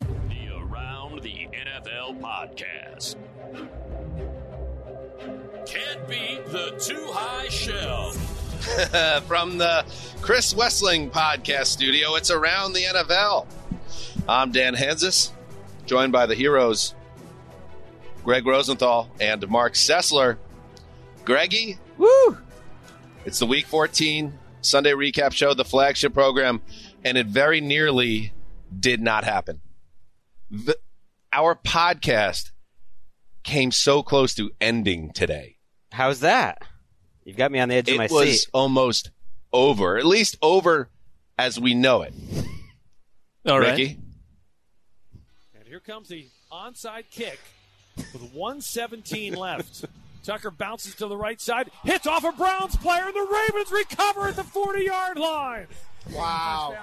The Around the NFL podcast. Can't beat the too high shelf. From the Chris Wessling podcast studio, it's Around the NFL. I'm Dan Hansis, joined by the heroes, Greg Rosenthal and Mark Sessler. Greggy, woo! It's the Week 14 Sunday recap show, the flagship program, and it very nearly did not happen. Our podcast came so close to ending today. How's that? You've got me on the edge of my seat. It was almost over, at least over as we know it. All right. Ricky. And here comes the onside kick with 1:17 left. Tucker bounces to the right side, hits off a Browns player, and the Ravens recover at the 40-yard line. Wow.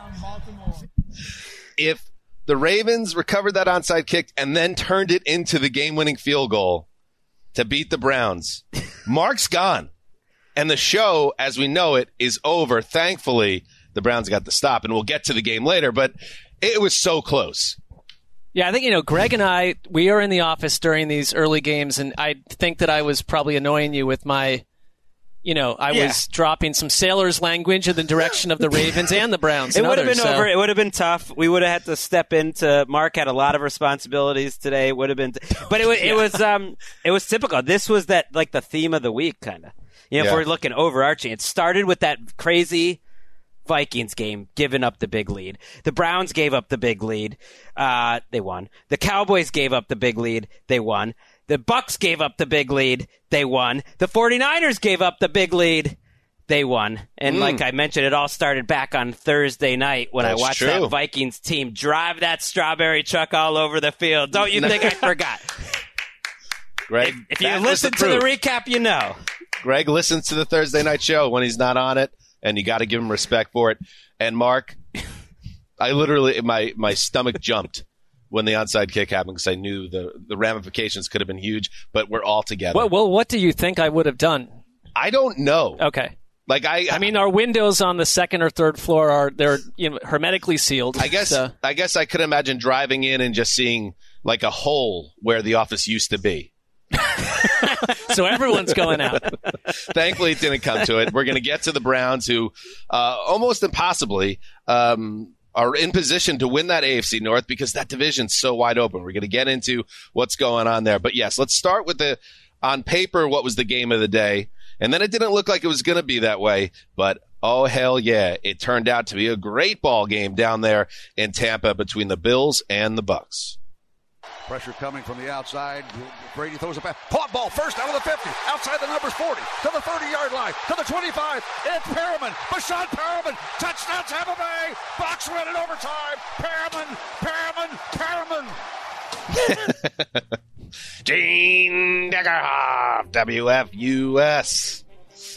If the Ravens recovered that onside kick and then turned it into the game-winning field goal to beat the Browns, Mark's gone. And the show, as we know it, is over. Thankfully, the Browns got the stop, and we'll get to the game later, but it was so close. Yeah, I think, Greg and I, we are in the office during these early games, and I think that I was probably annoying you with my, was dropping some sailor's language in the direction of the Ravens and the Browns. It would have been over. It would have been tough. We would have had to step into. Mark had a lot of responsibilities today. It would have been, it was typical. This was that like the theme of the week, kind of. If we're looking overarching, it started with that crazy Vikings game, giving up the big lead. The Browns gave up the big lead. They won. The Cowboys gave up the big lead. They won. The Bucs gave up the big lead. They won. The 49ers gave up the big lead. They won. And like I mentioned, it all started back on Thursday night when I watched that Vikings team drive that strawberry truck all over the field. Don't you think I forgot? Right. If you listen to the recap, Greg listens to the Thursday night show when he's not on it, and you got to give him respect for it. And Mark, I literally, my stomach jumped when the onside kick happened because I knew the ramifications could have been huge, but we're all together. Well, what do you think I would have done? I don't know. Okay. Like I mean, our windows on the second or third floor are hermetically sealed. I guess I could imagine driving in and just seeing like a hole where the office used to be. So everyone's going out. Thankfully, it didn't come to it. We're going to get to the Browns, who almost impossibly are in position to win that AFC North because that division's so wide open. We're going to get into what's going on there. But yes, let's start with on paper, what was the game of the day? And then it didn't look like it was going to be that way. But oh, hell yeah, it turned out to be a great ball game down there in Tampa between the Bills and the Bucks. Pressure coming from the outside. Brady throws a pass. Caught ball first out of the 50. Outside the numbers 40. To the 30-yard line. To the 25. It's Perriman. Breshad Perriman. Touchdown Tampa Bay. Bucs win in overtime. Perriman. Gene Deckerhoff. WFUS.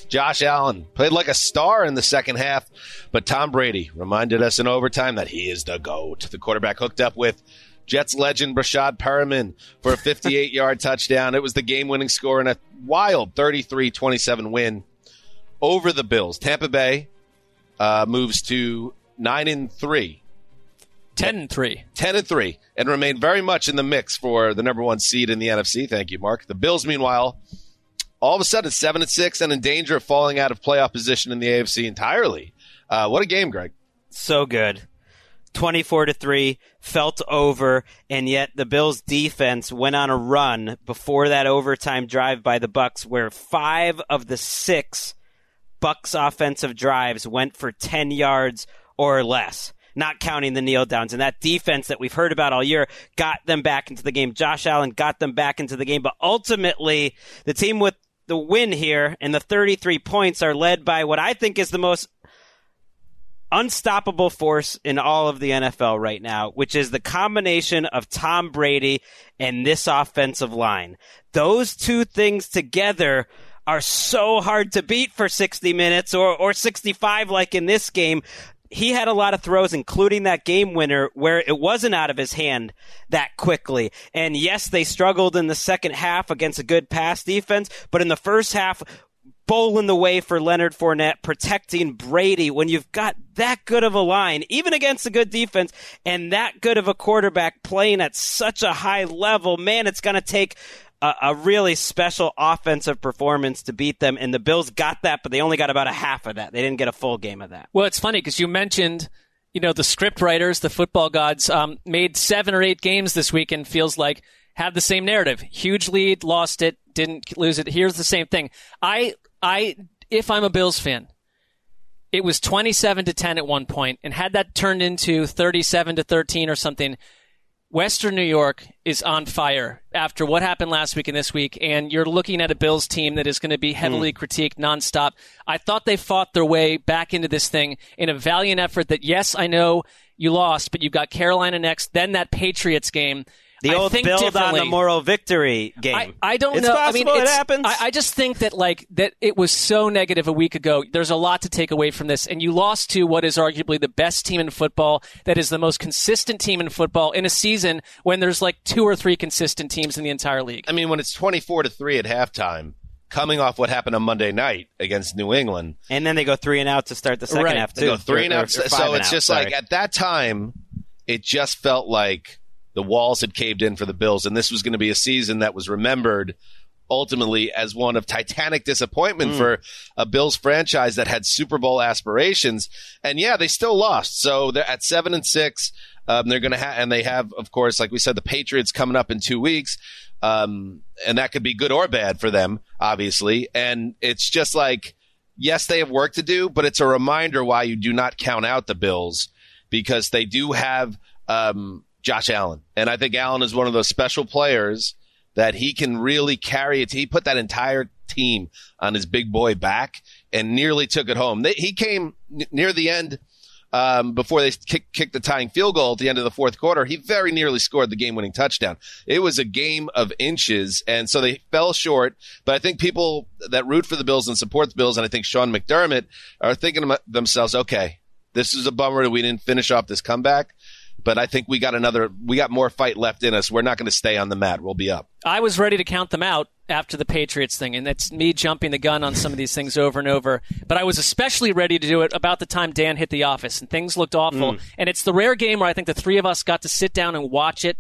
Josh Allen played like a star in the second half, but Tom Brady reminded us in overtime that he is the GOAT. The quarterback hooked up with Jets legend Breshad Perriman for a 58-yard touchdown. It was the game-winning score in a wild 33-27 win over the Bills. Tampa Bay moves to 9-3. 10-3. 10-3, and remain very much in the mix for the number one seed in the NFC. Thank you, Mark. The Bills, meanwhile, all of a sudden 7-6 and in danger of falling out of playoff position in the AFC entirely. What a game, Greg. So good. 24-3, felt over, and yet the Bills' defense went on a run before that overtime drive by the Bucs, where 5 of the 6 Bucs offensive drives went for 10 yards or less, not counting the kneel downs. And that defense that we've heard about all year got them back into the game. Josh Allen got them back into the game. But ultimately, the team with the win here and the 33 points are led by what I think is the most unstoppable force in all of the NFL right now, which is the combination of Tom Brady and this offensive line. Those two things together are so hard to beat for 60 minutes or 65 like in this game. He had a lot of throws, including that game winner, where it wasn't out of his hand that quickly. And yes, they struggled in the second half against a good pass defense, but in the first half, bowling the way for Leonard Fournette, protecting Brady when you've got that good of a line, even against a good defense, and that good of a quarterback playing at such a high level. Man, it's going to take a really special offensive performance to beat them, and the Bills got that, but they only got about a half of that. They didn't get a full game of that. Well, it's funny because you mentioned, you know, the script writers, the football gods, made 7 or 8 games this weekend, feels like, had the same narrative. Huge lead, lost it, didn't lose it. Here's the same thing. I if I'm a Bills fan, it was 27-10 at one point, and had that turned into 37-13 or something, Western New York is on fire after what happened last week and this week, and you're looking at a Bills team that is going to be heavily critiqued nonstop. I thought they fought their way back into this thing in a valiant effort that, yes, I know you lost, but you've got Carolina next, then that Patriots game. The old build on the moral victory game. I don't know. It's possible it happens. I just think that, like, that it was so negative a week ago. There's a lot to take away from this. And you lost to what is arguably the best team in football, that is the most consistent team in football in a season when there's, like, 2 or 3 consistent teams in the entire league. I mean, when it's 24-3 at halftime, coming off what happened on Monday night against New England. And then they go 3 and out to start the second half, too. They go 3 and out. So it's just like at that time, it just felt like the walls had caved in for the Bills, and this was going to be a season that was remembered ultimately as one of titanic disappointment for a Bills franchise that had Super Bowl aspirations. And yeah, they still lost. So they're at 7-6. They're going to have, and they have, of course, like we said, the Patriots coming up in 2 weeks. And that could be good or bad for them, obviously. And it's just like, yes, they have work to do, but it's a reminder why you do not count out the Bills, because they do have, Josh Allen. And I think Allen is one of those special players that he can really carry it. He put that entire team on his big boy back and nearly took it home. He came near the end before they kicked the tying field goal at the end of the fourth quarter. He very nearly scored the game-winning touchdown. It was a game of inches, and so they fell short. But I think people that root for the Bills and support the Bills, and I think Sean McDermott, are thinking to themselves, okay, this is a bummer that we didn't finish off this comeback. But I think we got more fight left in us. We're not going to stay on the mat. We'll be up. I was ready to count them out after the Patriots thing, and that's me jumping the gun on some of these things over and over. But I was especially ready to do it about the time Dan hit the office, and things looked awful. And it's the rare game where I think the three of us got to sit down and watch it,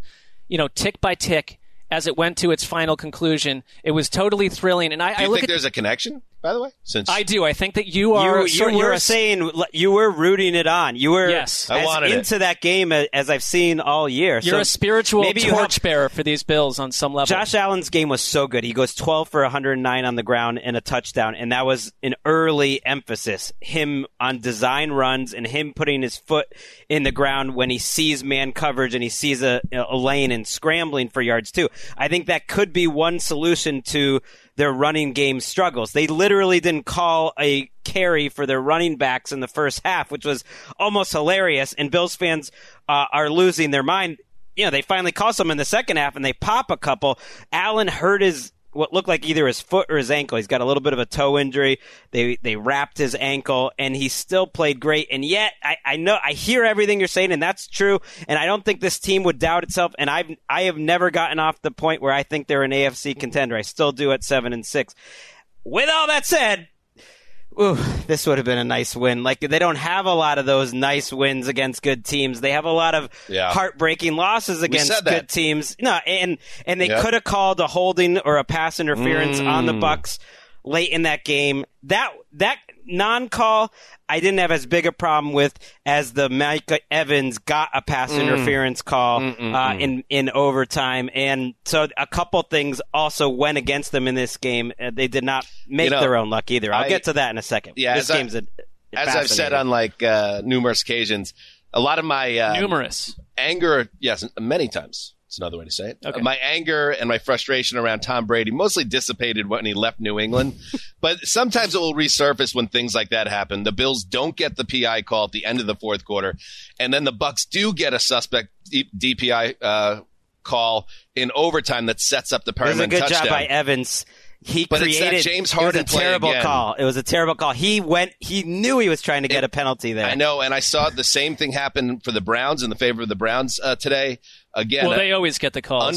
you know, tick by tick as it went to its final conclusion. It was totally thrilling. And I think there's a connection, by the way? I do. I think that you are... You were saying you were rooting it on. You were into that game as I've seen all year. You're a spiritual torchbearer for these Bills on some level. Josh Allen's game was so good. He goes 12 for 109 on the ground and a touchdown, and that was an early emphasis. Him on design runs and him putting his foot in the ground when he sees man coverage and he sees a lane and scrambling for yards, too. I think that could be one solution to their running game struggles. They literally didn't call a carry for their running backs in the first half, which was almost hilarious. And Bills fans are losing their mind. You know, they finally call some in the second half and they pop a couple. Allen hurt his what looked like either his foot or his ankle. He's got a little bit of a toe injury. They wrapped his ankle, and he still played great. And yet, I know I hear everything you're saying, and that's true. And I don't think this team would doubt itself. And I have never gotten off the point where I think they're an AFC contender. I still do at 7-6. With all that said, ooh, this would have been a nice win. Like, they don't have a lot of those nice wins against good teams. They have a lot of heartbreaking losses against good teams. No, and they could have called a holding or a pass interference on the Bucs late in that game. That non-call, I didn't have as big a problem with as the Micah Evans got a pass interference call in overtime. And so a couple things also went against them in this game. They did not make their own luck either. I'll get to that in a second. Yeah, this game's as I've said on like numerous occasions, a lot of my anger, yes, many times. It's another way to say it. Okay. My anger and my frustration around Tom Brady mostly dissipated when he left New England, but sometimes it will resurface when things like that happen. The Bills don't get the PI call at the end of the fourth quarter, and then the Bucs do get a suspect DPI call in overtime that sets up the Perriman touchdown. It was a good job by Evans. It was a terrible call. He knew he was trying to get a penalty there. I know, and I saw the same thing happen for the Browns in the favor of the Browns today. Again, well, they always get the call. An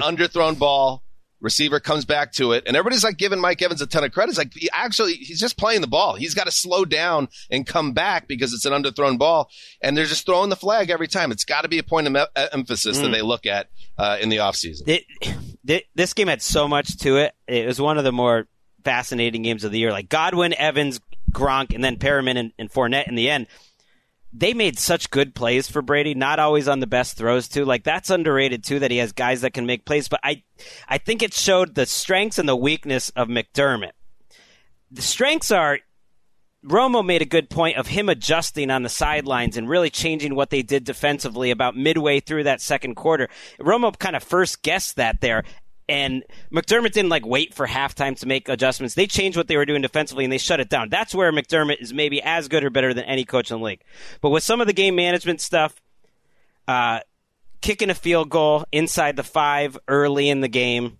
underthrown ball. Receiver comes back to it, and everybody's like giving Mike Evans a ton of credit. It's like, he's just playing the ball. He's got to slow down and come back because it's an underthrown ball, and they're just throwing the flag every time. It's got to be a point of emphasis that they look at in the offseason. This game had so much to it. It was one of the more fascinating games of the year. Like Godwin, Evans, Gronk, and then Perriman and Fournette in the end. They made such good plays for Brady, not always on the best throws, too. Like, that's underrated, too, that he has guys that can make plays. But I think it showed the strengths and the weakness of McDermott. The strengths are Romo made a good point of him adjusting on the sidelines and really changing what they did defensively about midway through that second quarter. Romo kind of first guessed that there. And McDermott didn't wait for halftime to make adjustments. They changed what they were doing defensively, and they shut it down. That's where McDermott is maybe as good or better than any coach in the league. But with some of the game management stuff, kicking a field goal inside the 5 early in the game,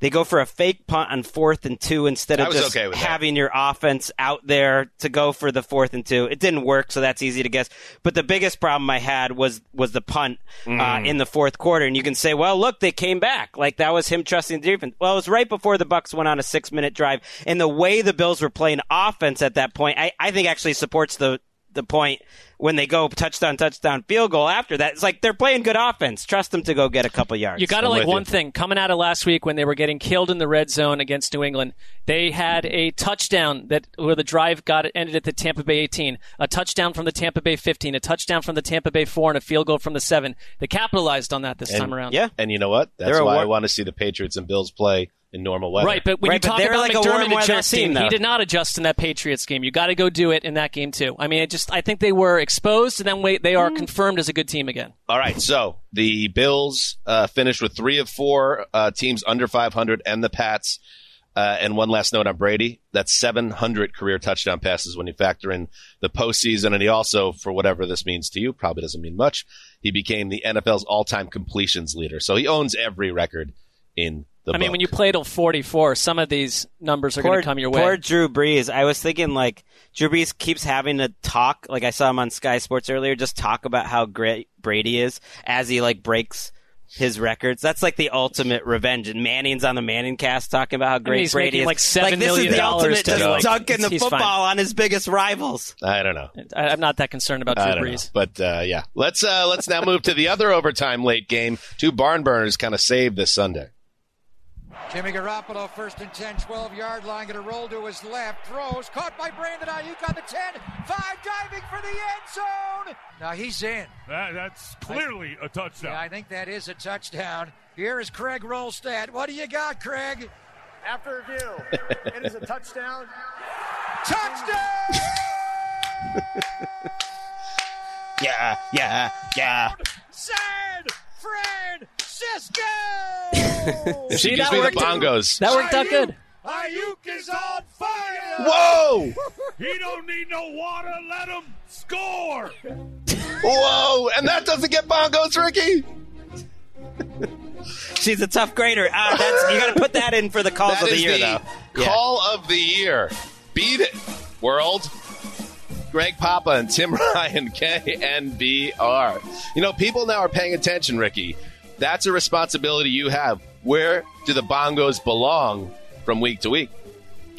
they go for a fake punt on 4th and 2 instead of just having your offense out there to go for the 4th and 2. It didn't work, so that's easy to guess. But the biggest problem I had was the punt in the fourth quarter. And you can say, well, look, they came back. Like, that was him trusting the defense. Well, it was right before the Bucs went on a 6-minute drive. And the way the Bills were playing offense at that point, I think actually supports the point when they go touchdown, field goal after that. It's like they're playing good offense. Trust them to go get a couple yards. You got to like one thing. Coming out of last week when they were getting killed in the red zone against New England, they had a touchdown where the drive ended at the Tampa Bay 18, a touchdown from the Tampa Bay 15, a touchdown from the Tampa Bay 4, and a field goal from the 7. They capitalized on that this time around. Yeah. And you know what? That's why I want to see the Patriots and Bills play in normal weather. Right, but when you talk about McDermott adjusting, he did not adjust in that Patriots game. You got to go do it in that game, too. I mean, I think they were exposed, and then they are confirmed as a good team again. All right, so the Bills finished with 3 of 4 teams under 500 and the Pats. And one last note on Brady, that's 700 career touchdown passes when you factor in the postseason. And he also, for whatever this means to you, probably doesn't mean much, he became the NFL's all-time completions leader. So he owns every record in when you play till 44, some of these numbers are going to come your way. Poor Drew Brees. I was thinking, Drew Brees keeps having to talk. Like, I saw him on Sky Sports earlier, just talk about how great Brady is as he, breaks his records. That's, the ultimate revenge. And Manning's on the Manning cast talking about how great Brady is. $7 million to dunking the football on his biggest rivals. I don't know. I'm not that concerned about Drew Brees. But, yeah. Let's now move to the other overtime late game. 2 barn burners kind of saved this Sunday. Jimmy Garoppolo, 1st and 10, 12-yard line, going to roll to his left, throws, caught by Brandon Ayuk on the 10, 5, diving for the end zone. Now he's in. That's clearly a touchdown. Yeah, I think that is a touchdown. Here is Craig Rolstad. What do you got, Craig? After review, it is a touchdown. Touchdown! Yeah. San Francisco! See, that worked out good. Ayuk is on fire. Whoa! He don't need no water. Let him score. Whoa! And that doesn't get bongos, Ricky. She's a tough grader. You got to put that in for the calls of the year, though. Call of the year. Beat it, world. Greg Papa and Tim Ryan, KNBR. You know, people now are paying attention, Ricky. That's a responsibility you have. Where do the bongos belong from week to week?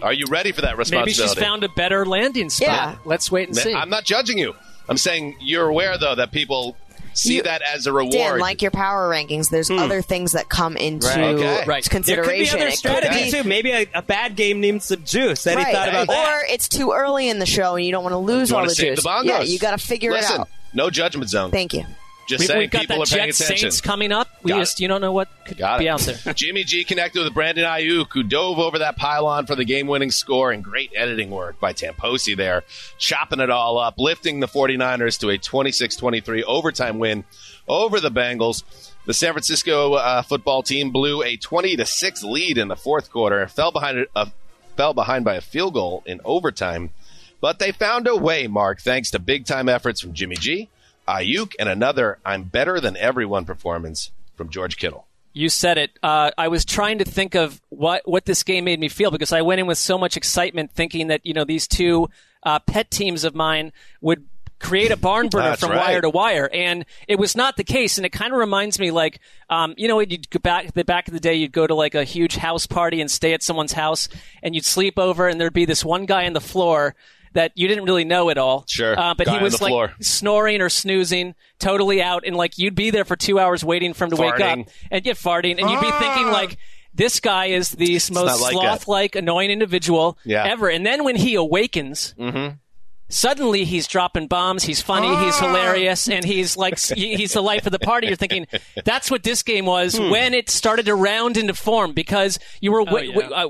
Are you ready for that responsibility? Maybe she's found a better landing spot. Yeah. Let's wait and see. I'm not judging you. I'm saying you're aware, though, that people see that as a reward. Dan, like your power rankings, there's other things that come into consideration. There could be other strategies, too. Maybe a bad game needs some juice. That he thought about that. Or it's too early in the show, and you don't want to lose all the juice. Yeah, you got to figure it out. No judgment zone. Thank you. Just saying, people are paying attention. Saints coming up. You don't know what could be out there. Jimmy G connected with Brandon Ayuk, who dove over that pylon for the game-winning score, and great editing work by Tamposi there, chopping it all up, lifting the 49ers to a 26-23 overtime win over the Bengals. The San Francisco football team blew a 20-6 lead in the fourth quarter and fell behind by a field goal in overtime. But they found a way, Mark, thanks to big-time efforts from Jimmy G, Ayuk, and another I'm better than everyone performance from George Kittle. You said it. I was trying to think of what this game made me feel, because I went in with so much excitement thinking that, you know, these two pet teams of mine would create a barn burner from wire to wire. And it was not the case. And it kind of reminds me, like, you'd go back in the day, you'd go to like a huge house party and stay at someone's house and you'd sleep over and there'd be this one guy on the floor that you didn't really know at all. Sure. But he was like snoring or snoozing, totally out. And like, you'd be there for 2 hours waiting for him to wake up and get farting. And you'd be thinking, like, this guy is the most sloth-like, annoying individual ever. And then when he awakens, suddenly he's dropping bombs. He's funny. He's hilarious. And he's like, he's the life of the party. You're thinking, that's what this game was when it started to round into form, because you were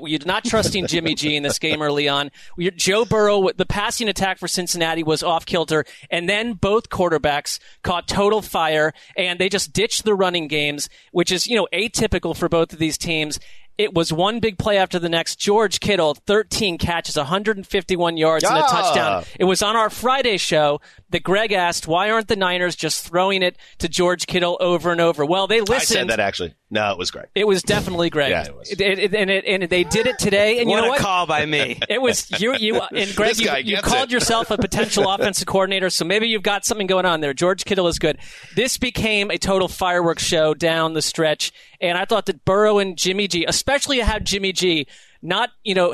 you're not trusting Jimmy G in this game early on. Joe Burrow, the passing attack for Cincinnati was off kilter. And then both quarterbacks caught total fire and they just ditched the running games, which is, you know, atypical for both of these teams. It was one big play after the next. George Kittle, 13 catches, 151 yards and a touchdown. It was on our Friday show that Greg asked, why aren't the Niners just throwing it to George Kittle over and over? Well, they listened. I said that, actually. No, it was Greg. It was definitely Greg. Yeah, it was. And they did it today. And you know what? A call by me. It was you and Greg, you called yourself a potential offensive coordinator, so maybe you've got something going on there. George Kittle is good. This became a total fireworks show down the stretch, and I thought that Burrow and Jimmy G, especially how Jimmy G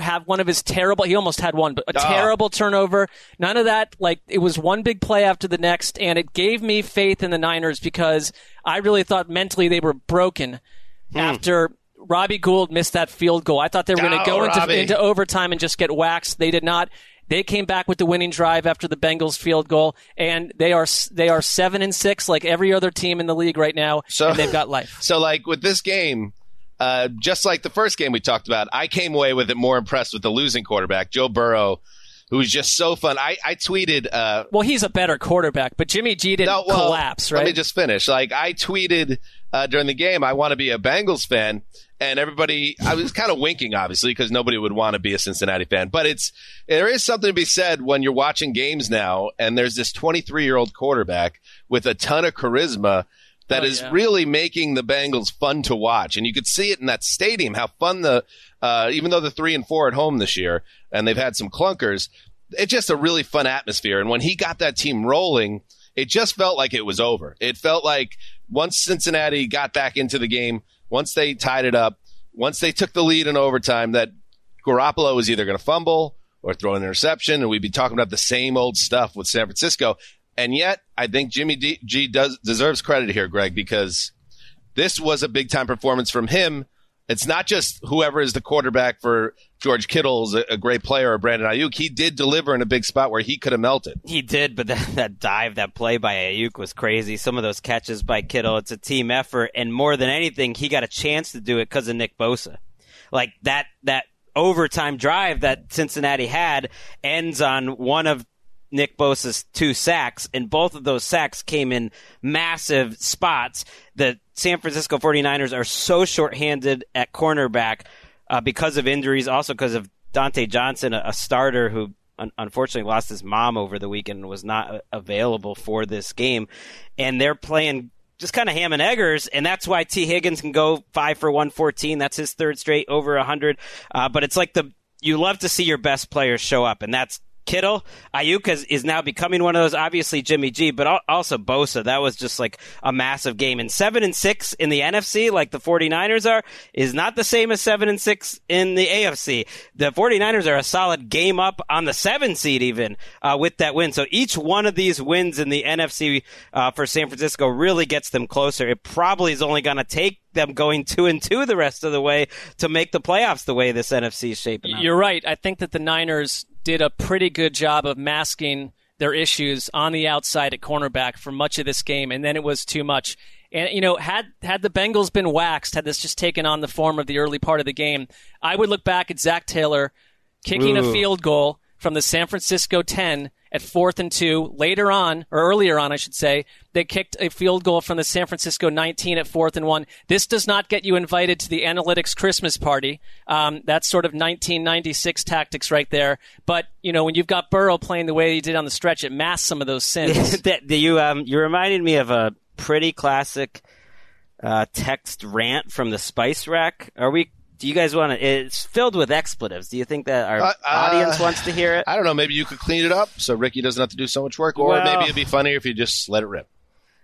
have one of his terrible, he almost had one, but a terrible turnover. None of that. Like, it was one big play after the next, and it gave me faith in the Niners because I really thought mentally they were broken after Robbie Gould missed that field goal. I thought they were going to go into overtime and just get waxed. They did not. They came back with the winning drive after the Bengals field goal, and they are 7-6 like every other team in the league right now, and they've got life. So, like, with this game, just like the first game we talked about, I came away with it more impressed with the losing quarterback, Joe Burrow, who was just so fun. I tweeted... well, he's a better quarterback, but Jimmy G didn't collapse, right? Let me just finish. Like, I tweeted during the game, I want to be a Bengals fan, and everybody... I was kind of winking, obviously, because nobody would want to be a Cincinnati fan, but there is something to be said when you're watching games now, and there's this 23-year-old quarterback with a ton of charisma that is really making the Bengals fun to watch. And you could see it in that stadium, how fun even though they're 3-4 at home this year, and they've had some clunkers, it's just a really fun atmosphere. And when he got that team rolling, it just felt like it was over. It felt like once Cincinnati got back into the game, once they tied it up, once they took the lead in overtime, that Garoppolo was either going to fumble or throw an interception, and we'd be talking about the same old stuff with San Francisco. And yet, I think Jimmy G deserves credit here, Greg, because this was a big-time performance from him. It's not just whoever is the quarterback for George Kittle is a great player or Brandon Ayuk. He did deliver in a big spot where he could have melted. He did, but that dive, that play by Ayuk was crazy. Some of those catches by Kittle, it's a team effort. And more than anything, he got a chance to do it because of Nick Bosa. Like, that overtime drive that Cincinnati had ends on one of Nick Bosa's two sacks, and both of those sacks came in massive spots. The San Francisco 49ers are so shorthanded at cornerback because of injuries, also because of Dante Johnson, a starter who unfortunately lost his mom over the weekend and was not available for this game. And they're playing just kind of ham and eggers, and that's why T. Higgins can go 5 for 114. That's his third straight over 100. But it's like you love to see your best players show up, and that's Kittle. Ayuk is now becoming one of those. Obviously, Jimmy G, but also Bosa. That was just like a massive game. And 7-6 in the NFC, like the 49ers are, is not the same as 7-6 in the AFC. The 49ers are a solid game up on the 7 seed even with that win. So each one of these wins in the NFC for San Francisco really gets them closer. It probably is only going to take them going 2-2 the rest of the way to make the playoffs the way this NFC is shaping up. You're right. I think that the Niners did a pretty good job of masking their issues on the outside at cornerback for much of this game, and then it was too much. And, you know, had the Bengals been waxed, had this just taken on the form of the early part of the game, I would look back at Zach Taylor kicking a field goal from the San Francisco 10 at 4th and 2. Later on, or earlier on, I should say, they kicked a field goal from the San Francisco 19 at 4th and 1. This does not get you invited to the analytics Christmas party. That's sort of 1996 tactics right there. But, you know, when you've got Burrow playing the way he did on the stretch, it masks some of those sins. You reminded me of a pretty classic text rant from the Spice Rack. Do you guys want to? It's filled with expletives. Do you think that our audience wants to hear it? I don't know. Maybe you could clean it up so Ricky doesn't have to do so much work, or maybe it'd be funnier if you just let it rip.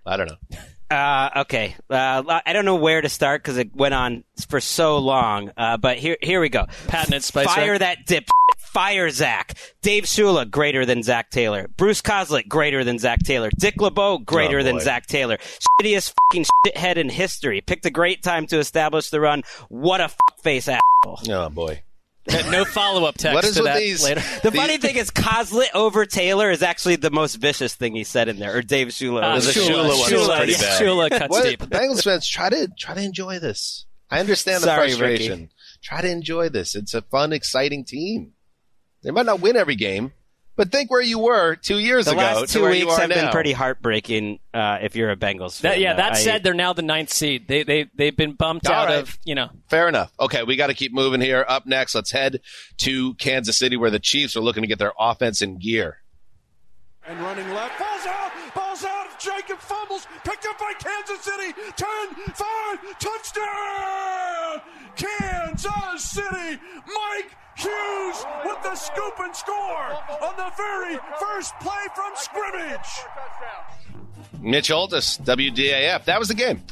I don't know. Okay. I don't know where to start because it went on for so long. But here we go. Patented Spice. Fire that dip. Fire Zach. Dave Shula, greater than Zach Taylor. Bruce Coslet, greater than Zach Taylor. Dick LeBeau, greater than Zach Taylor. Shittiest fucking shithead in history. Picked a great time to establish the run. What a fuckface asshole. Oh, boy. No follow-up text to that later. The funny thing is Coslet over Taylor is actually the most vicious thing he said in there, or Dave Shula. Shula was pretty bad. Shula cuts deep. The Bengals fans, try to enjoy this. I understand the frustration. Ricky. Try to enjoy this. It's a fun, exciting team. They might not win every game, but think where you were 2 years ago. The last 2 weeks have been pretty heartbreaking if you're a Bengals fan. They're now the 9th seed. They've been bumped out of, you know. Fair enough. Okay, we got to keep moving here. Up next, let's head to Kansas City where the Chiefs are looking to get their offense in gear. And running left. Balls out. Jacob fumbles. Picked up by Kansas City. 10-5. Touchdown! Kansas City. Mike Hughes with the scoop and score on the very first play from scrimmage. Mitch Holtis, WDAF. That was the game.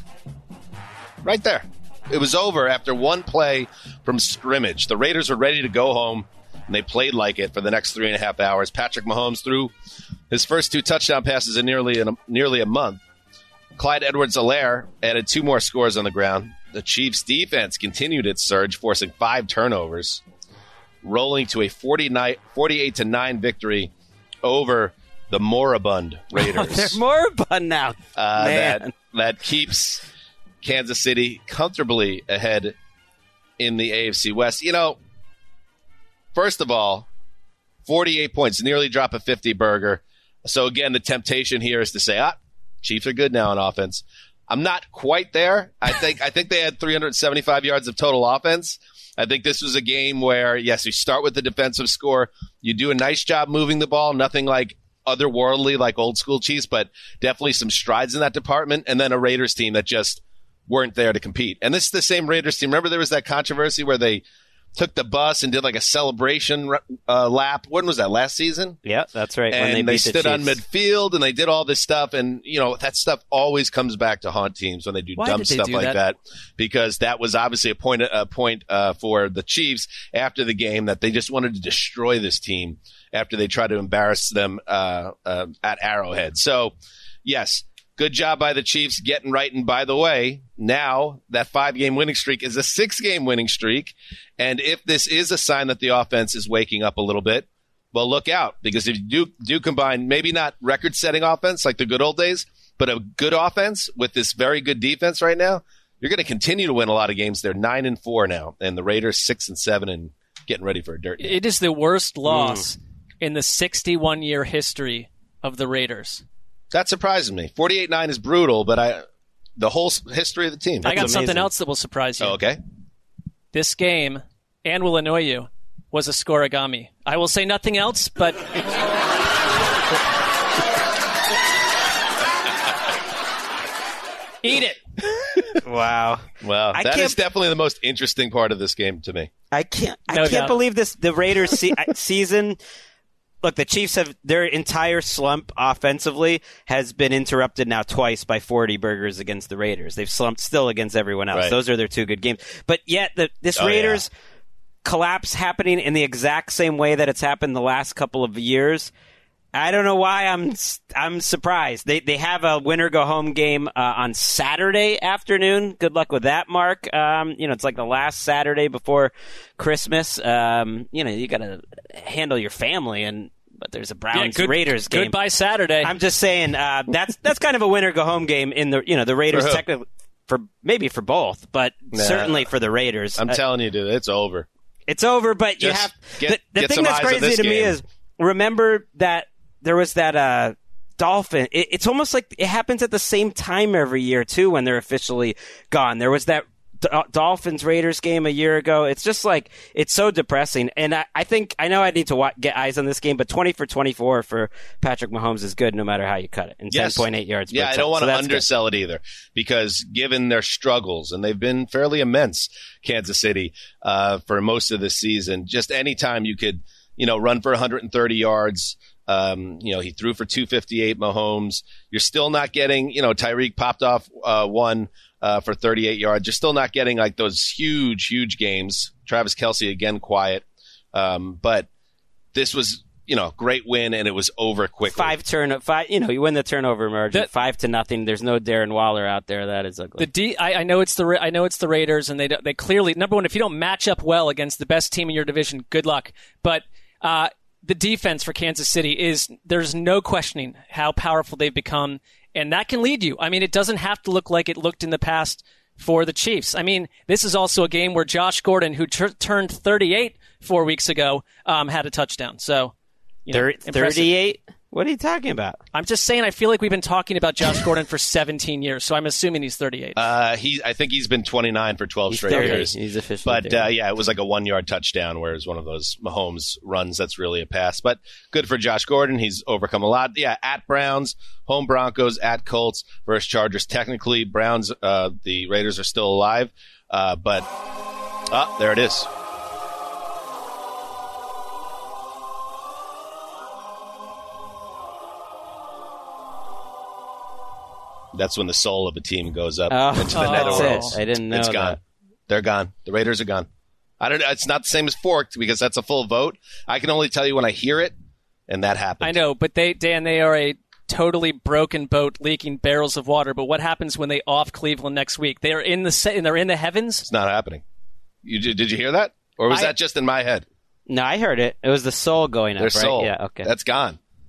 Right there. It was over after one play from scrimmage. The Raiders were ready to go home, and they played like it for the next 3.5 hours. Patrick Mahomes threw his first 2 touchdown passes in nearly a month. Clyde Edwards-Helaire added 2 more scores on the ground. The Chiefs' defense continued its surge, forcing 5 turnovers, rolling to a 48-9 victory over the moribund Raiders. Oh, they're moribund now. That keeps Kansas City comfortably ahead in the AFC West. You know, first of all, 48 points, nearly drop a 50-burger. So, again, the temptation here is to say, Chiefs are good now on offense. I'm not quite there. I think they had 375 yards of total offense. I think this was a game where, yes, you start with the defensive score. You do a nice job moving the ball, nothing like otherworldly, like old school Chiefs, but definitely some strides in that department. And then a Raiders team that just weren't there to compete. And this is the same Raiders team. Remember there was that controversy where they took the bus and did like a celebration lap. When was that, last season? Yeah, that's right. And when they stood on midfield and they did all this stuff. And, you know, that stuff always comes back to haunt teams when they do dumb stuff like that. Because that was obviously a point for the Chiefs after the game that they just wanted to destroy this team after they tried to embarrass them at Arrowhead. So, yes, good job by the Chiefs getting right. And by the way, now that 5-game winning streak is a 6-game winning streak. And if this is a sign that the offense is waking up a little bit, well, look out. Because if you do combine, maybe not record-setting offense like the good old days, but a good offense with this very good defense right now, you're going to continue to win a lot of games. They're 9-4 now, and the Raiders 6-7 and getting ready for a dirt game. It is the worst loss in the 61-year history of the Raiders. That surprises me. 48-9 is brutal, but the whole history of the team. I got something else that will surprise you. Oh, okay. This game, and will annoy you, was a scoregami. I will say nothing else, but Eat it. Wow. Wow. That is definitely the most interesting part of this game to me. I can't believe this. The Raiders season. Look, the Chiefs have their entire slump offensively has been interrupted now twice by 40 burgers against the Raiders. They've slumped still against everyone else. Right. Those are their two good games. But yet this Raiders collapse happening in the exact same way that it's happened the last couple of years. I don't know why I'm surprised. They have a winner go home game on Saturday afternoon. Good luck with that, Mark. It's like the last Saturday before Christmas. You got to handle your family but there's a Browns Raiders game. Goodbye Saturday. I'm just saying that's kind of a winner go home game in the the Raiders technically for both, but certainly for the Raiders. I'm telling you, dude, it's over. It's over, but just you have the thing that's crazy to me is remember that there was that Dolphin. It's almost like it happens at the same time every year too when they're officially gone. There was that Dolphins-Raiders game a year ago. It's just like it's so depressing. And I think I know I need to get eyes on this game, but 20 for 24 for Patrick Mahomes is good no matter how you cut it. And 10.8 yards. Yeah, I don't want to undersell it either because given their struggles, and they've been fairly immense, Kansas City, for most of the season, just any time you could run for 130 yards. He threw for 258, Mahomes. You're still not getting, Tyreek popped off one for 38 yards. You're still not getting like those huge, huge games. Travis Kelce again quiet. But this was, great win, and it was over quickly. You win the turnover margin, 5-0. There's no Darren Waller out there. That is ugly. I know it's the Raiders, and they clearly, number one, if you don't match up well against the best team in your division, good luck. But the defense for Kansas City there's no questioning how powerful they've become, and that can lead you. I mean, it doesn't have to look like it looked in the past for the Chiefs. I mean, this is also a game where Josh Gordon, who turned 38 4 weeks ago, had a touchdown. So, 38? What are you talking about? I'm just saying I feel like we've been talking about Josh Gordon for 17 years, so I'm assuming he's 38. I think he's been 29 for 12 straight years. He's officially it was like a 1-yard touchdown, where it was one of those Mahomes runs that's really a pass. But good for Josh Gordon. He's overcome a lot. Yeah, at Browns, home Broncos, at Colts, versus Chargers. Technically, Browns, the Raiders are still alive, but there it is. That's when the soul of a team goes up into the netherworlds. I didn't know it's gone. That. They're gone. The Raiders are gone. I don't know. It's not the same as forked because that's a full vote. I can only tell you when I hear it, and that happened. I know, but they are a totally broken boat leaking barrels of water. But what happens when they off Cleveland next week? They are in the they're in the heavens. It's not happening. Did you hear that, or was that just in my head? No, I heard it. It was the soul going up. Their soul. Right? Yeah. Okay. That's gone.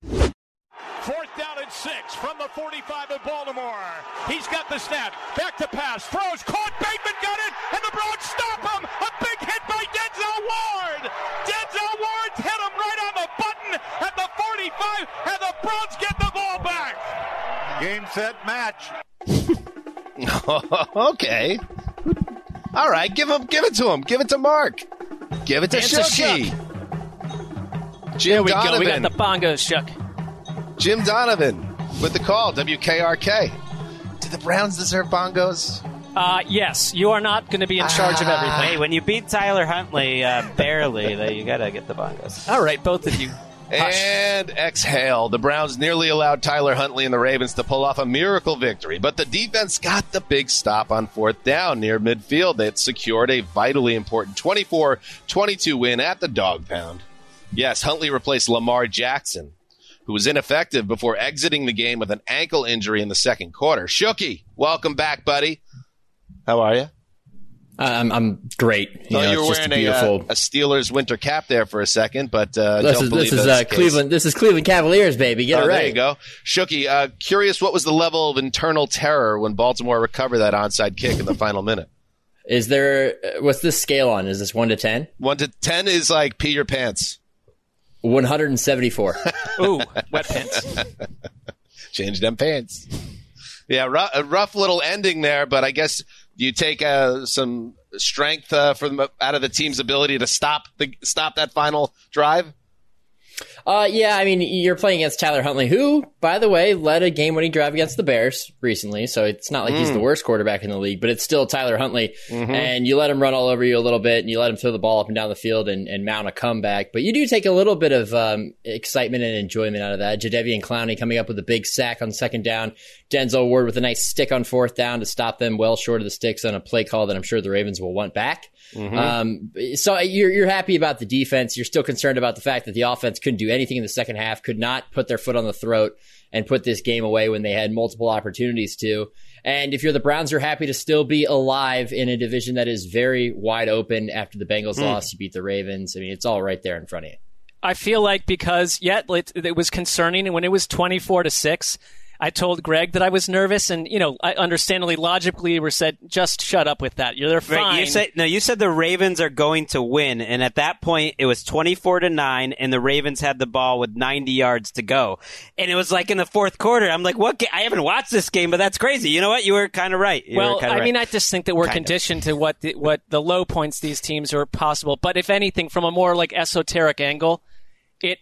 4th down and 6 from the 45 of Baltimore. He's got the snap. Back to pass. Throws. Caught. Bateman got it. And the Browns stop him. A big hit by Denzel Ward. Denzel Ward hit him Browns get the ball back. Game, set, match. Okay. All right, give it to him. Give it to Mark. Give it to Shucky. There we go. We got the bongos, Shuck. Jim Donovan with the call, WKRK. Do the Browns deserve bongos? Yes. You are not going to be in charge of everything. Hey, when you beat Tyler Huntley barely, you got to get the bongos. All right, both of you. And exhale. The Browns nearly allowed Tyler Huntley and the Ravens to pull off a miracle victory, but the defense got the big stop on fourth down near midfield that secured a vitally important 24-22 win at the Dog Pound. Yes, Huntley replaced Lamar Jackson, who was ineffective before exiting the game with an ankle injury in the second quarter. Shooky, welcome back, buddy. How are you? I'm great. You were wearing a Steelers winter cap there for a second, but Cleveland. This is Cleveland Cavaliers, baby. Get it right. There you go, Shooky. Curious, what was the level of internal terror when Baltimore recovered that onside kick in the final minute? What's this scale on? Is this 1 to 10? 1 to 10 is like pee your pants. 174. Ooh, wet pants. Change them pants. Yeah, a rough little ending there, but I guess. You take some strength out of the team's ability to stop that final drive? Yeah, I mean, you're playing against Tyler Huntley, who, by the way, led a game-winning drive against the Bears recently, so it's not like he's the worst quarterback in the league, but it's still Tyler Huntley, and you let him run all over you a little bit, and you let him throw the ball up and down the field and mount a comeback, but you do take a little bit of excitement and enjoyment out of that. Jadeveon Clowney coming up with a big sack on second down, Denzel Ward with a nice stick on fourth down to stop them well short of the sticks on a play call that I'm sure the Ravens will want back. So you're happy about the defense. You're still concerned about the fact that the offense couldn't do anything in the second half, could not put their foot on the throat and put this game away when they had multiple opportunities to. And if you're the Browns, you're happy to still be alive in a division that is very wide open after the Bengals lost. You beat the Ravens. I mean, it's all right there in front of you. I feel like because it was concerning, and when it was 24-6, I told Greg that I was nervous, and I understandably, logically, were said, "Just shut up with that. They're fine." Right. You said the Ravens are going to win, and at that point, it was 24-9, and the Ravens had the ball with 90 yards to go, and it was like in the fourth quarter. I'm like, "What? I haven't watched this game, but that's crazy." You know what? You were kind of right. I just think that we're conditioned to what the low points these teams are possible. But if anything, from a more like esoteric angle.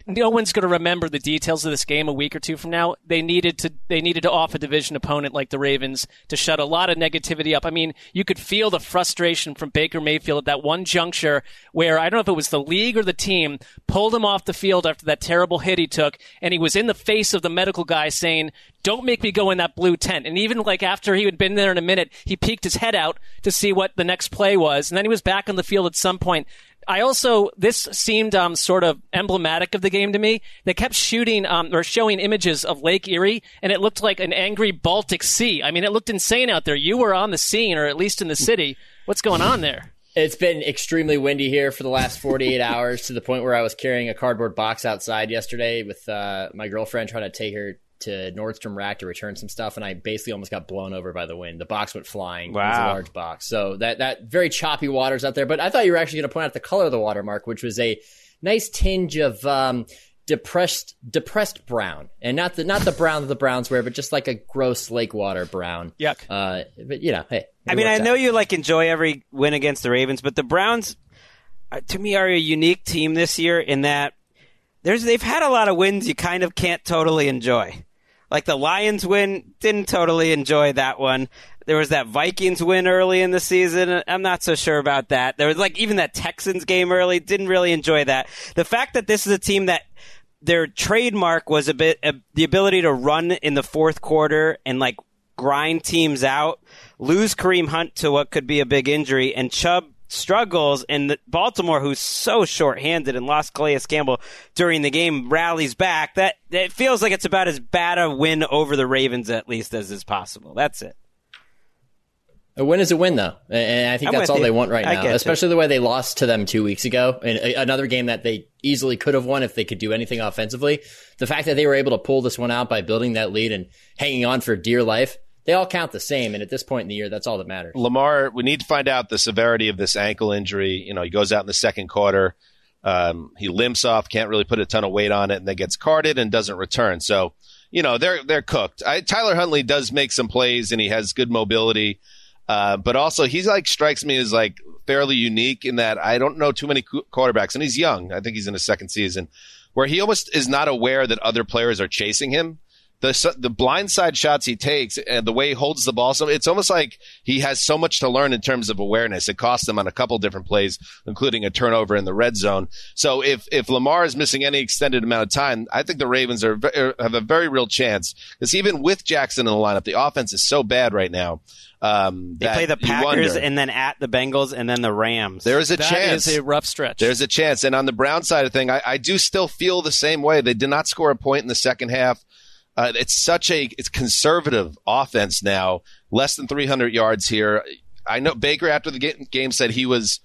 No one's going to remember the details of this game a week or two from now. They needed to off a division opponent like the Ravens to shut a lot of negativity up. I mean, you could feel the frustration from Baker Mayfield at that one juncture where I don't know if it was the league or the team pulled him off the field after that terrible hit he took, and he was in the face of the medical guy saying, "Don't make me go in that blue tent." And even like after he had been there in a minute, he peeked his head out to see what the next play was, and then he was back on the field at some point. I also, this seemed sort of emblematic of the game to me. They kept shooting or showing images of Lake Erie, and it looked like an angry Baltic Sea. I mean, it looked insane out there. You were on the scene, or at least in the city. What's going on there? It's been extremely windy here for the last 48 hours to the point where I was carrying a cardboard box outside yesterday with my girlfriend, trying to take her to Nordstrom Rack to return some stuff, and I basically almost got blown over by the wind. The box went flying. Wow. It was a large box. So that very choppy water's out there. But I thought you were actually going to point out the color of the water, Mark, which was a nice tinge of depressed brown, and not the brown that the Browns wear, but just like a gross lake water brown. Yuck. But hey. I mean, I know you like enjoy every win against the Ravens, but the Browns, to me, are a unique team this year in that they've had a lot of wins you kind of can't totally enjoy. Like the Lions win, didn't totally enjoy that one. There was that Vikings win early in the season. I'm not so sure about that. There was like even that Texans game early, didn't really enjoy that. The fact that this is a team that their trademark was the ability to run in the fourth quarter and like grind teams out, lose Kareem Hunt to what could be a big injury, and Chubb struggles, and Baltimore, who's so shorthanded and lost Calais Campbell during the game, rallies back. That feels like it's about as bad a win over the Ravens, at least, as is possible. That's it. A win is a win, though, and I think that's all they want right now, especially the way they lost to them 2 weeks ago in another game that they easily could have won if they could do anything offensively. The fact that they were able to pull this one out by building that lead and hanging on for dear life, they all count the same, and at this point in the year, that's all that matters. Lamar, we need to find out the severity of this ankle injury. He goes out in the second quarter. He limps off, can't really put a ton of weight on it, and then gets carded and doesn't return. So, you know, they're cooked. Tyler Huntley does make some plays, and he has good mobility. But also, he's like strikes me as like fairly unique in that I don't know too many quarterbacks, and he's young. I think he's in his second season, where he almost is not aware that other players are chasing him. The blindside shots he takes and the way he holds the ball, so it's almost like he has so much to learn in terms of awareness. It cost him on a couple different plays, including a turnover in the red zone. So if Lamar is missing any extended amount of time, I think the Ravens have a very real chance, because even with Jackson in the lineup, the offense is so bad right now. They play the Packers and then at the Bengals and then the Rams. There is a chance. That is a rough stretch. There's a chance. And on the Brown side of thing, I do still feel the same way. They did not score a point in the second half. It's such it's conservative offense now, less than 300 yards here. I know Baker after the game said he's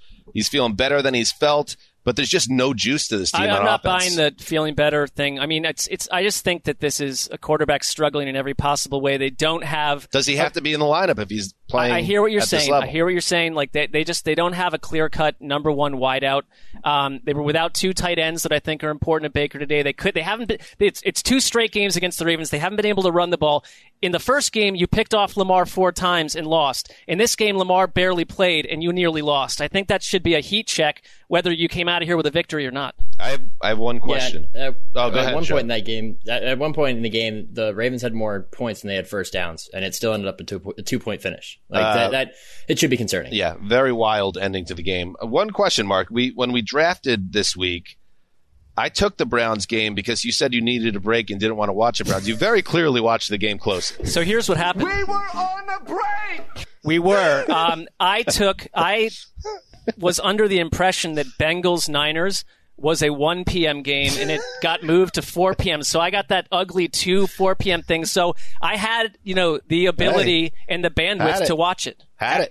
feeling better than he's felt, but there's just no juice to this team on offense. I'm not buying the feeling better thing. I mean, I just think that this is a quarterback struggling in every possible way. They don't have. Does he have to be in the lineup if he's playing? I hear what you're saying. Like they don't have a clear-cut number one wideout. They were without two tight ends that I think are important to Baker today. It's two straight games against the Ravens. They haven't been able to run the ball. In the first game, you picked off Lamar four times and lost. In this game, Lamar barely played and you nearly lost. I think that should be a heat check whether you came out of here with a victory or not. I have one question. At one point in the game, the Ravens had more points than they had first downs, and it still ended up a 2-point finish. It should be concerning. Yeah, very wild ending to the game. One question, Mark. When we drafted this week, I took the Browns game because you said you needed a break and didn't want to watch the Browns. You very clearly watched the game closely. So here's what happened. We were on a break! We were. I was under the impression that Bengals-Niners was a 1 p.m. game, and it got moved to 4 p.m. So I got that ugly 4 p.m. thing. So I had, the ability and the bandwidth to watch it.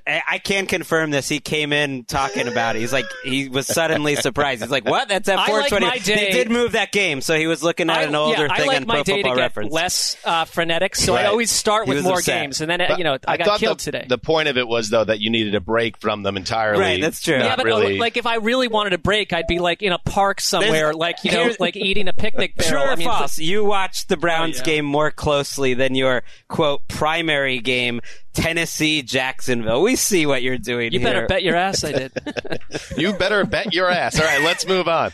I can confirm this. He came in talking about it. He's like, he was suddenly surprised. He's like, what? That's at 4:20. They did move that game, so he was looking at an older thing in Pro Football Reference. I like my day to get less frenetic, so I always start with more games, and then I got killed today. The point of it was though that you needed a break from them entirely. Right, that's true. Yeah, but really... like if I really wanted a break, I'd be like in a park somewhere, like eating a picnic barrel. True or false? You watched the Browns game more closely than your quote primary game. Tennessee, Jacksonville. We see what you're doing. You here. Better bet your ass I did. You better bet your ass. All right, let's move on.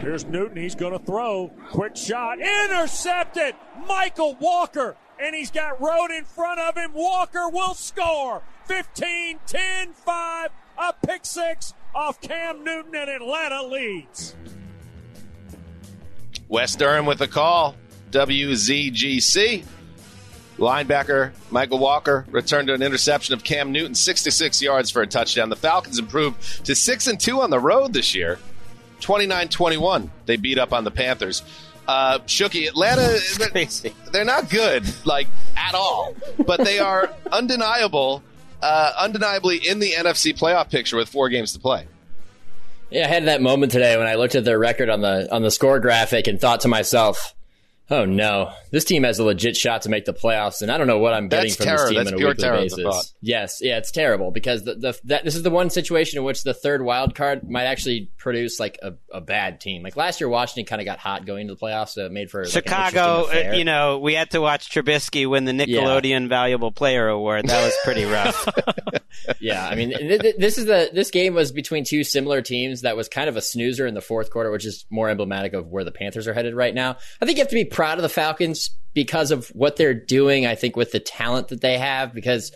Here's Newton. He's going to throw. Quick shot. Intercepted. Michael Walker. And he's got Road in front of him. Walker will score. 15, 10, 5. A pick six off Cam Newton, and Atlanta leads. Wes Durham with the call. WZGC. Linebacker Michael Walker returned to an interception of Cam Newton, 66 yards for a touchdown. The Falcons improved to 6-2 on the road this year, 29-21. They beat up on the Panthers. Shooky, Atlanta, they're not good, at all. But they are undeniably in the NFC playoff picture with 4 games to play. Yeah, I had that moment today when I looked at their record on the score graphic and thought to myself, oh, no. This team has a legit shot to make the playoffs, and I don't know what I'm getting from this team on a weekly basis. Yes, yeah, it's terrible because this is the one situation in which the third wild card might actually produce a bad team. Like last year, Washington kind of got hot going into the playoffs, so it made for Chicago. We had to watch Trubisky win the Nickelodeon Valuable Player Award. That was pretty rough. Yeah, I mean, this game was between two similar teams that was kind of a snoozer in the fourth quarter, which is more emblematic of where the Panthers are headed right now. I think you have to be proud of the Falcons because of what they're doing, I think, with the talent that they have. Because,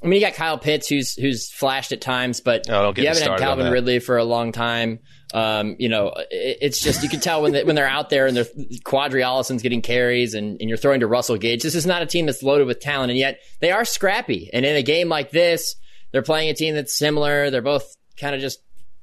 I mean, you got Kyle Pitts, who's flashed at times, but you haven't had Calvin Ridley for a long time. It's just you can tell when they're out there and they're Quadri Allison's getting carries and you're throwing to Russell Gage. This is not a team that's loaded with talent, and yet they are scrappy. And in a game like this, they're playing a team that's similar. They're both kind of just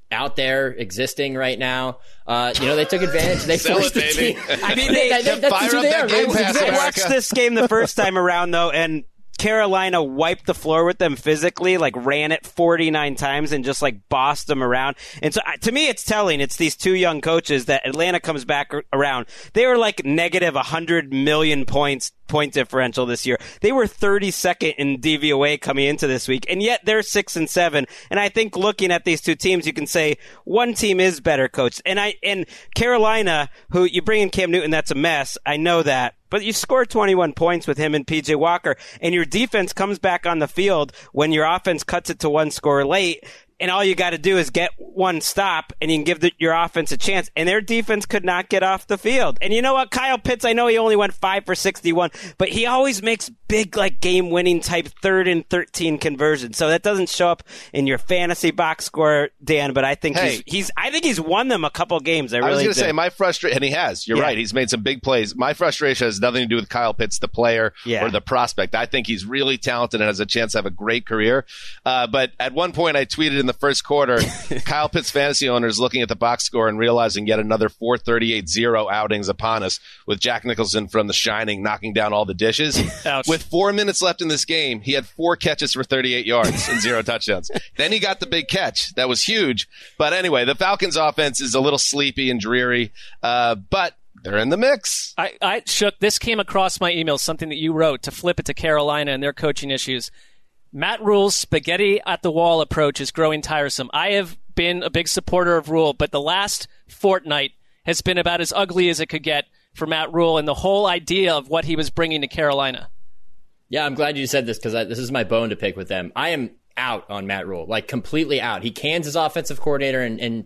out there existing right now. They took advantage. They forced the team. I mean, that's who they are. I watched this game the first time around, though, and Carolina wiped the floor with them physically, like ran it 49 times and just like bossed them around. And so to me, it's telling. It's these two young coaches that Atlanta comes back around. They were like negative 100 million points point differential this year. They were 32nd in DVOA coming into this week, and yet they're 6-7. And I think looking at these two teams, you can say one team is better coached. And Carolina, who you bring in Cam Newton, that's a mess. I know that. But you scored 21 points with him and P.J. Walker, and your defense comes back on the field when your offense cuts it to one score late, and all you got to do is get one stop, and you can give your offense a chance. And their defense could not get off the field. And you know what? Kyle Pitts, I know he only went 5 for 61, but he always makes big, like, game-winning type 3rd and 13 conversions. So that doesn't show up in your fantasy box score, Dan. But I think he's won them a couple games. I was going to say my frustration, and he has. You're right. He's made some big plays. My frustration has nothing to do with Kyle Pitts, the player or the prospect. I think he's really talented and has a chance to have a great career. But at one point, I tweeted in the first quarter, Kyle Pitts fantasy owners looking at the box score and realizing yet another 438-0 outings upon us, with Jack Nicholson from The Shining knocking down all the dishes. With 4 minutes left in this game, he had 4 catches for 38 yards and 0 touchdowns. Then he got the big catch. That was huge. But anyway, the Falcons offense is a little sleepy and dreary, but they're in the mix. I shook. This came across my email, something that you wrote, to flip it to Carolina and their coaching issues. Matt Rule's spaghetti at the wall approach is growing tiresome. I have been a big supporter of Rule, but the last fortnight has been about as ugly as it could get for Matt Rule and the whole idea of what he was bringing to Carolina. Yeah, I'm glad you said this because this is my bone to pick with them. I am out on Matt Rule, like completely out. He cans his offensive coordinator and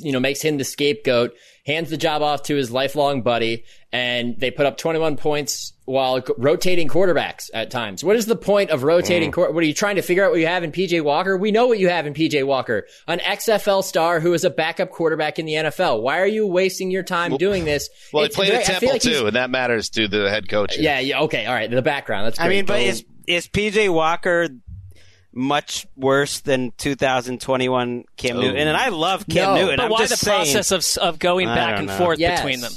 you know, makes him the scapegoat, hands the job off to his lifelong buddy, and they put up 21 points while rotating quarterbacks at times. What is the point of rotating? What are you trying to figure out what you have in P.J. Walker? We know what you have in P.J. Walker, an XFL star who is a backup quarterback in the NFL. Why are you wasting your time doing this? Well, he played at Temple, too, and that matters to the head coach. Yeah, okay, all right, the background. That's great. I mean, but is P.J. Walker much worse than 2021 Cam Newton? And I love Cam Newton. But I'm why just the saying, process of going back and forth between them?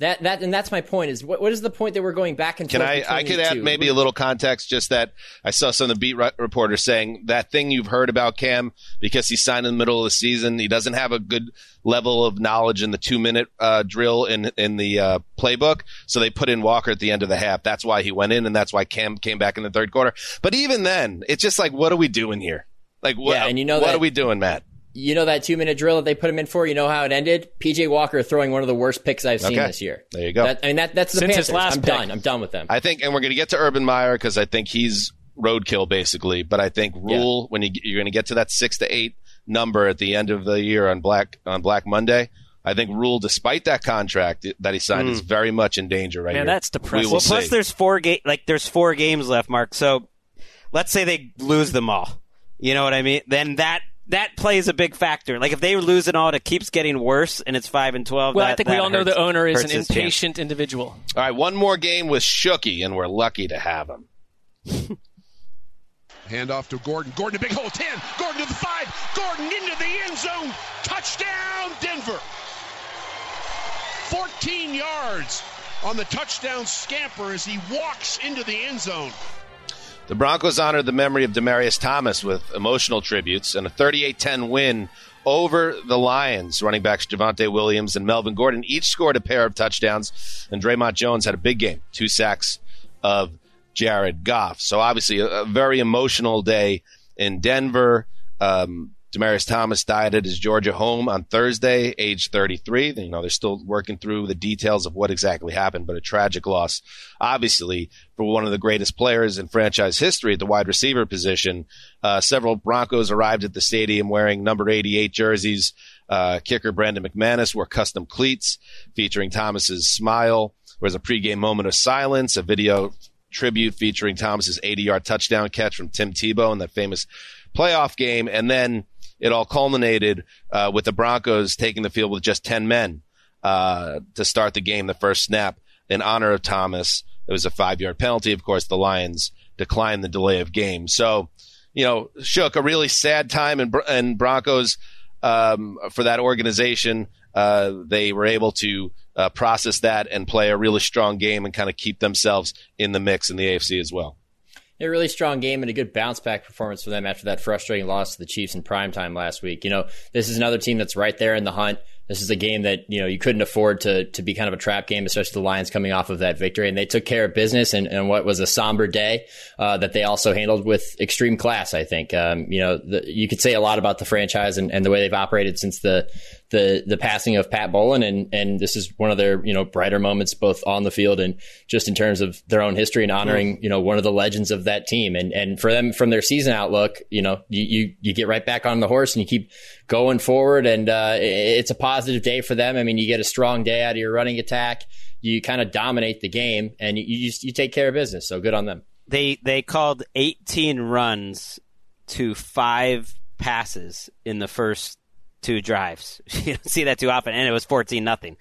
And that's my point. Is what is the point that we're going back and forth? I could add maybe a little context. Just that I saw some of the beat reporters saying that thing you've heard about Cam because he signed in the middle of the season. He doesn't have a good level of knowledge in the 2-minute drill in the playbook. So they put in Walker at the end of the half. That's why he went in, and that's why Cam came back in the third quarter. But even then, it's just like, what are we doing here? Like, what are we doing, Matt? You know that 2-minute drill that they put him in for? You know how it ended? P.J. Walker throwing one of the worst picks I've seen this year. There you go. That's the Panthers. I'm done with them. I think, and we're going to get to Urban Meyer because I think he's roadkill basically. But I think Rule, when you're going to get to that 6 to 8 number at the end of the year on Black Monday, I think Rule, despite that contract that he signed, is very much in danger right now. Man, that's depressing. Well, plus there's 4 games left, Mark. So let's say they lose them all. You know what I mean? Then that plays a big factor. Like if they lose it all, and it keeps getting worse, and it's 5-12. Well, I think we all know the owner is an impatient individual. All right, one more game with Shookie, and we're lucky to have him. Hand off to Gordon. Gordon, a big hole, 10. Gordon to the 5. Gordon into the end zone. Touchdown, Denver. 14 yards on the touchdown scamper as he walks into the end zone. The Broncos honored the memory of Demaryius Thomas with emotional tributes and a 38-10 win over the Lions. Running backs Javonte Williams and Melvin Gordon each scored a pair of touchdowns, and Draymond Jones had a big game, 2 sacks of Jared Goff. So obviously a very emotional day in Denver. Demaryius Thomas died at his Georgia home on Thursday, age 33. You know, they're still working through the details of what exactly happened, but a tragic loss, obviously, for one of the greatest players in franchise history at the wide receiver position. Several Broncos arrived at the stadium wearing number 88 jerseys. Kicker Brandon McManus wore custom cleats featuring Thomas's smile. There was a pregame moment of silence, a video tribute featuring Thomas's 80-yard touchdown catch from Tim Tebow in that famous playoff game, and then it all culminated with the Broncos taking the field with just 10 men to start the game, the first snap, in honor of Thomas. It was a 5-yard penalty. Of course, the Lions declined the delay of game. So, you know, Shook, a really sad time in Broncos for that organization. They were able to process that and play a really strong game and kind of keep themselves in the mix in the AFC as well. a really strong game and a good bounce-back performance for them after that frustrating loss to the Chiefs in primetime last week. You know, this is another team that's right there in the hunt. This is a game that, you know, you couldn't afford to be kind of a trap game, especially the Lions coming off of that victory. And they took care of business and what was a somber day that they also handled with extreme class, I think. You know, you could say a lot about the franchise and the way they've operated since the passing of Pat Bowlen. And this is one of their, you know, brighter moments, both on the field and just in terms of their own history and honoring, you know, one of the legends of that team. And for them, from their season outlook, you know, you get right back on the horse and you keep going forward. And it's a positive day for them. I mean, you get a strong day out of your running attack. You kind of dominate the game and you take care of business. So good on them. They called 18 runs to 5 passes in the first 2 drives. You don't see that too often. And it was 14-0.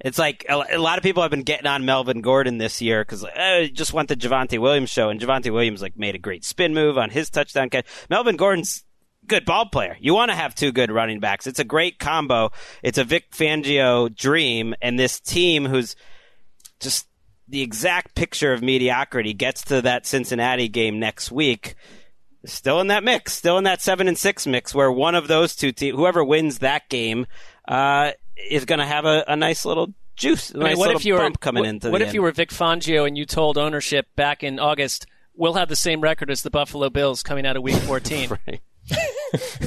It's like a lot of people have been getting on Melvin Gordon this year because just want the Javonte Williams show. And Javonte Williams like made a great spin move on his touchdown catch. Melvin Gordon's good ball player. You want to have 2 good running backs. It's a great combo. It's a Vic Fangio dream. And this team, who's just the exact picture of mediocrity, gets to that Cincinnati game next week. Still in that mix, still in that 7-6 mix, where one of those 2 teams, whoever wins that game, is going to have a nice little juice, a nice little bump coming into the end. What if you were Vic Fangio and you told ownership back in August, we'll have the same record as the Buffalo Bills coming out of Week 14? Right.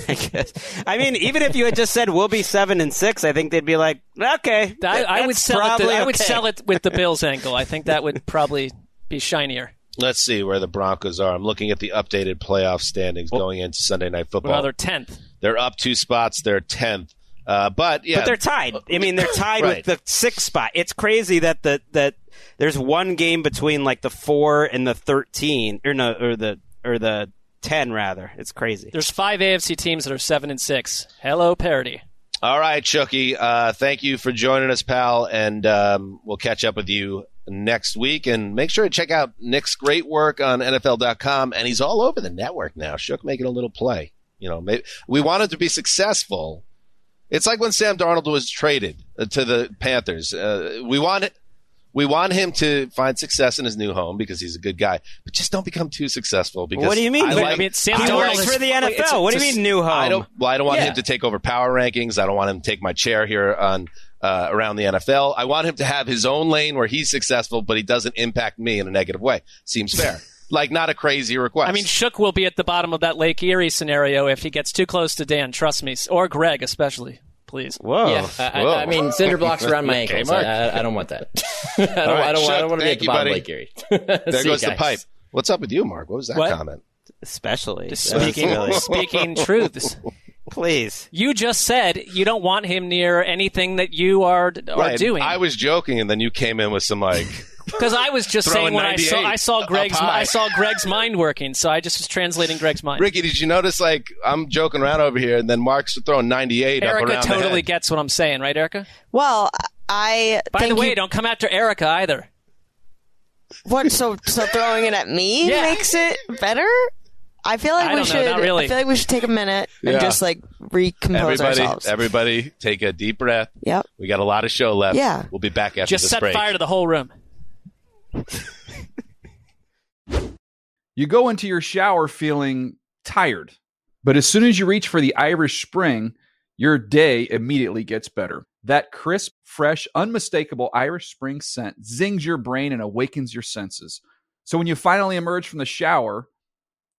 I guess. I mean, even if you had just said we'll be 7-6, I think they'd be like, okay. I would sell it with the Bills angle. I think that would probably be shinier. Let's see where the Broncos are. I'm looking at the updated playoff standings going into Sunday Night Football. Well, they're 10th. They're up 2 spots. They're 10th. But they're tied. I mean, they're tied right. with the 6th spot. It's crazy that that there's one game between like the 4 and the 13, or the 10 rather. It's crazy. There's 5 AFC teams that are 7-6. Hello, parody. All right, Chucky. Thank you for joining us, pal, and we'll catch up with you next week. And make sure to check out Nick's great work on NFL.com, and he's all over the network now. Shook making a little play. You know, maybe we wanted to be successful. It's like when Sam Darnold was traded to the Panthers. We want him to find success in his new home because he's a good guy, but just don't become too successful. Because what do you mean? Sam Darnold works for the NFL. What do you mean new home? I don't want him to take over power rankings. I don't want him to take my chair here on around the NFL. I want him to have his own lane where he's successful, but he doesn't impact me in a negative way. Seems fair. Like, not a crazy request. I mean, Shook will be at the bottom of that Lake Erie scenario if he gets too close to Dan, trust me, or Greg especially. Please. Whoa. Yeah, Whoa. I mean, cinder blocks around my ankles. I don't want that. I don't want to be at the bottom of Lake Erie. There goes the pipe. What's up with you, Mark? What was that comment? Especially. Just speaking truths. Please. You just said you don't want him near anything that you are doing. I was joking, and then you came in with some like. Because I was just saying when I saw Greg's mind working, so I just was translating Greg's mind. Ricky, did you notice like I'm joking around over here, and then Mark's throwing 98 up around the head. Erica totally gets what I'm saying, right, Erica? Well, don't come after Erica either. What? So throwing it at me makes it better? I feel like I feel like we should take a minute and just like recompose ourselves. Everybody, take a deep breath. Yep. We got a lot of show left. Yeah. We'll be back after this break. Just set fire to the whole room. You go into your shower feeling tired, but as soon as you reach for the Irish Spring, your day immediately gets better. That crisp, fresh, unmistakable Irish Spring scent zings your brain and awakens your senses. So when you finally emerge from the shower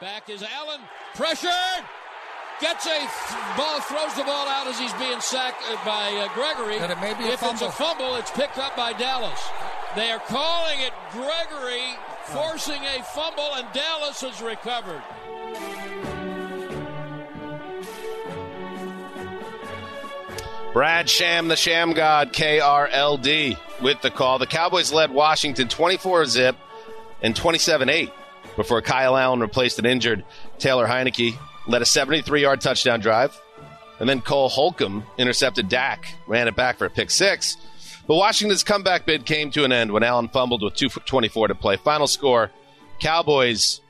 Back is Allen. Pressured. Gets a ball, throws the ball out as he's being sacked by Gregory. And it may be a fumble. If it's a fumble, it's picked up by Dallas. They are calling it Gregory, forcing a fumble, and Dallas has recovered. Brad Sham, the Sham God, KRLD, with the call. The Cowboys led Washington 24-zip and 27-8 before Kyle Allen replaced an injured Taylor Heineke. Led a 73-yard touchdown drive, and then Cole Holcomb intercepted Dak, ran it back for a pick six. But Washington's comeback bid came to an end when Allen fumbled with 2:24 to play. Final score, Cowboys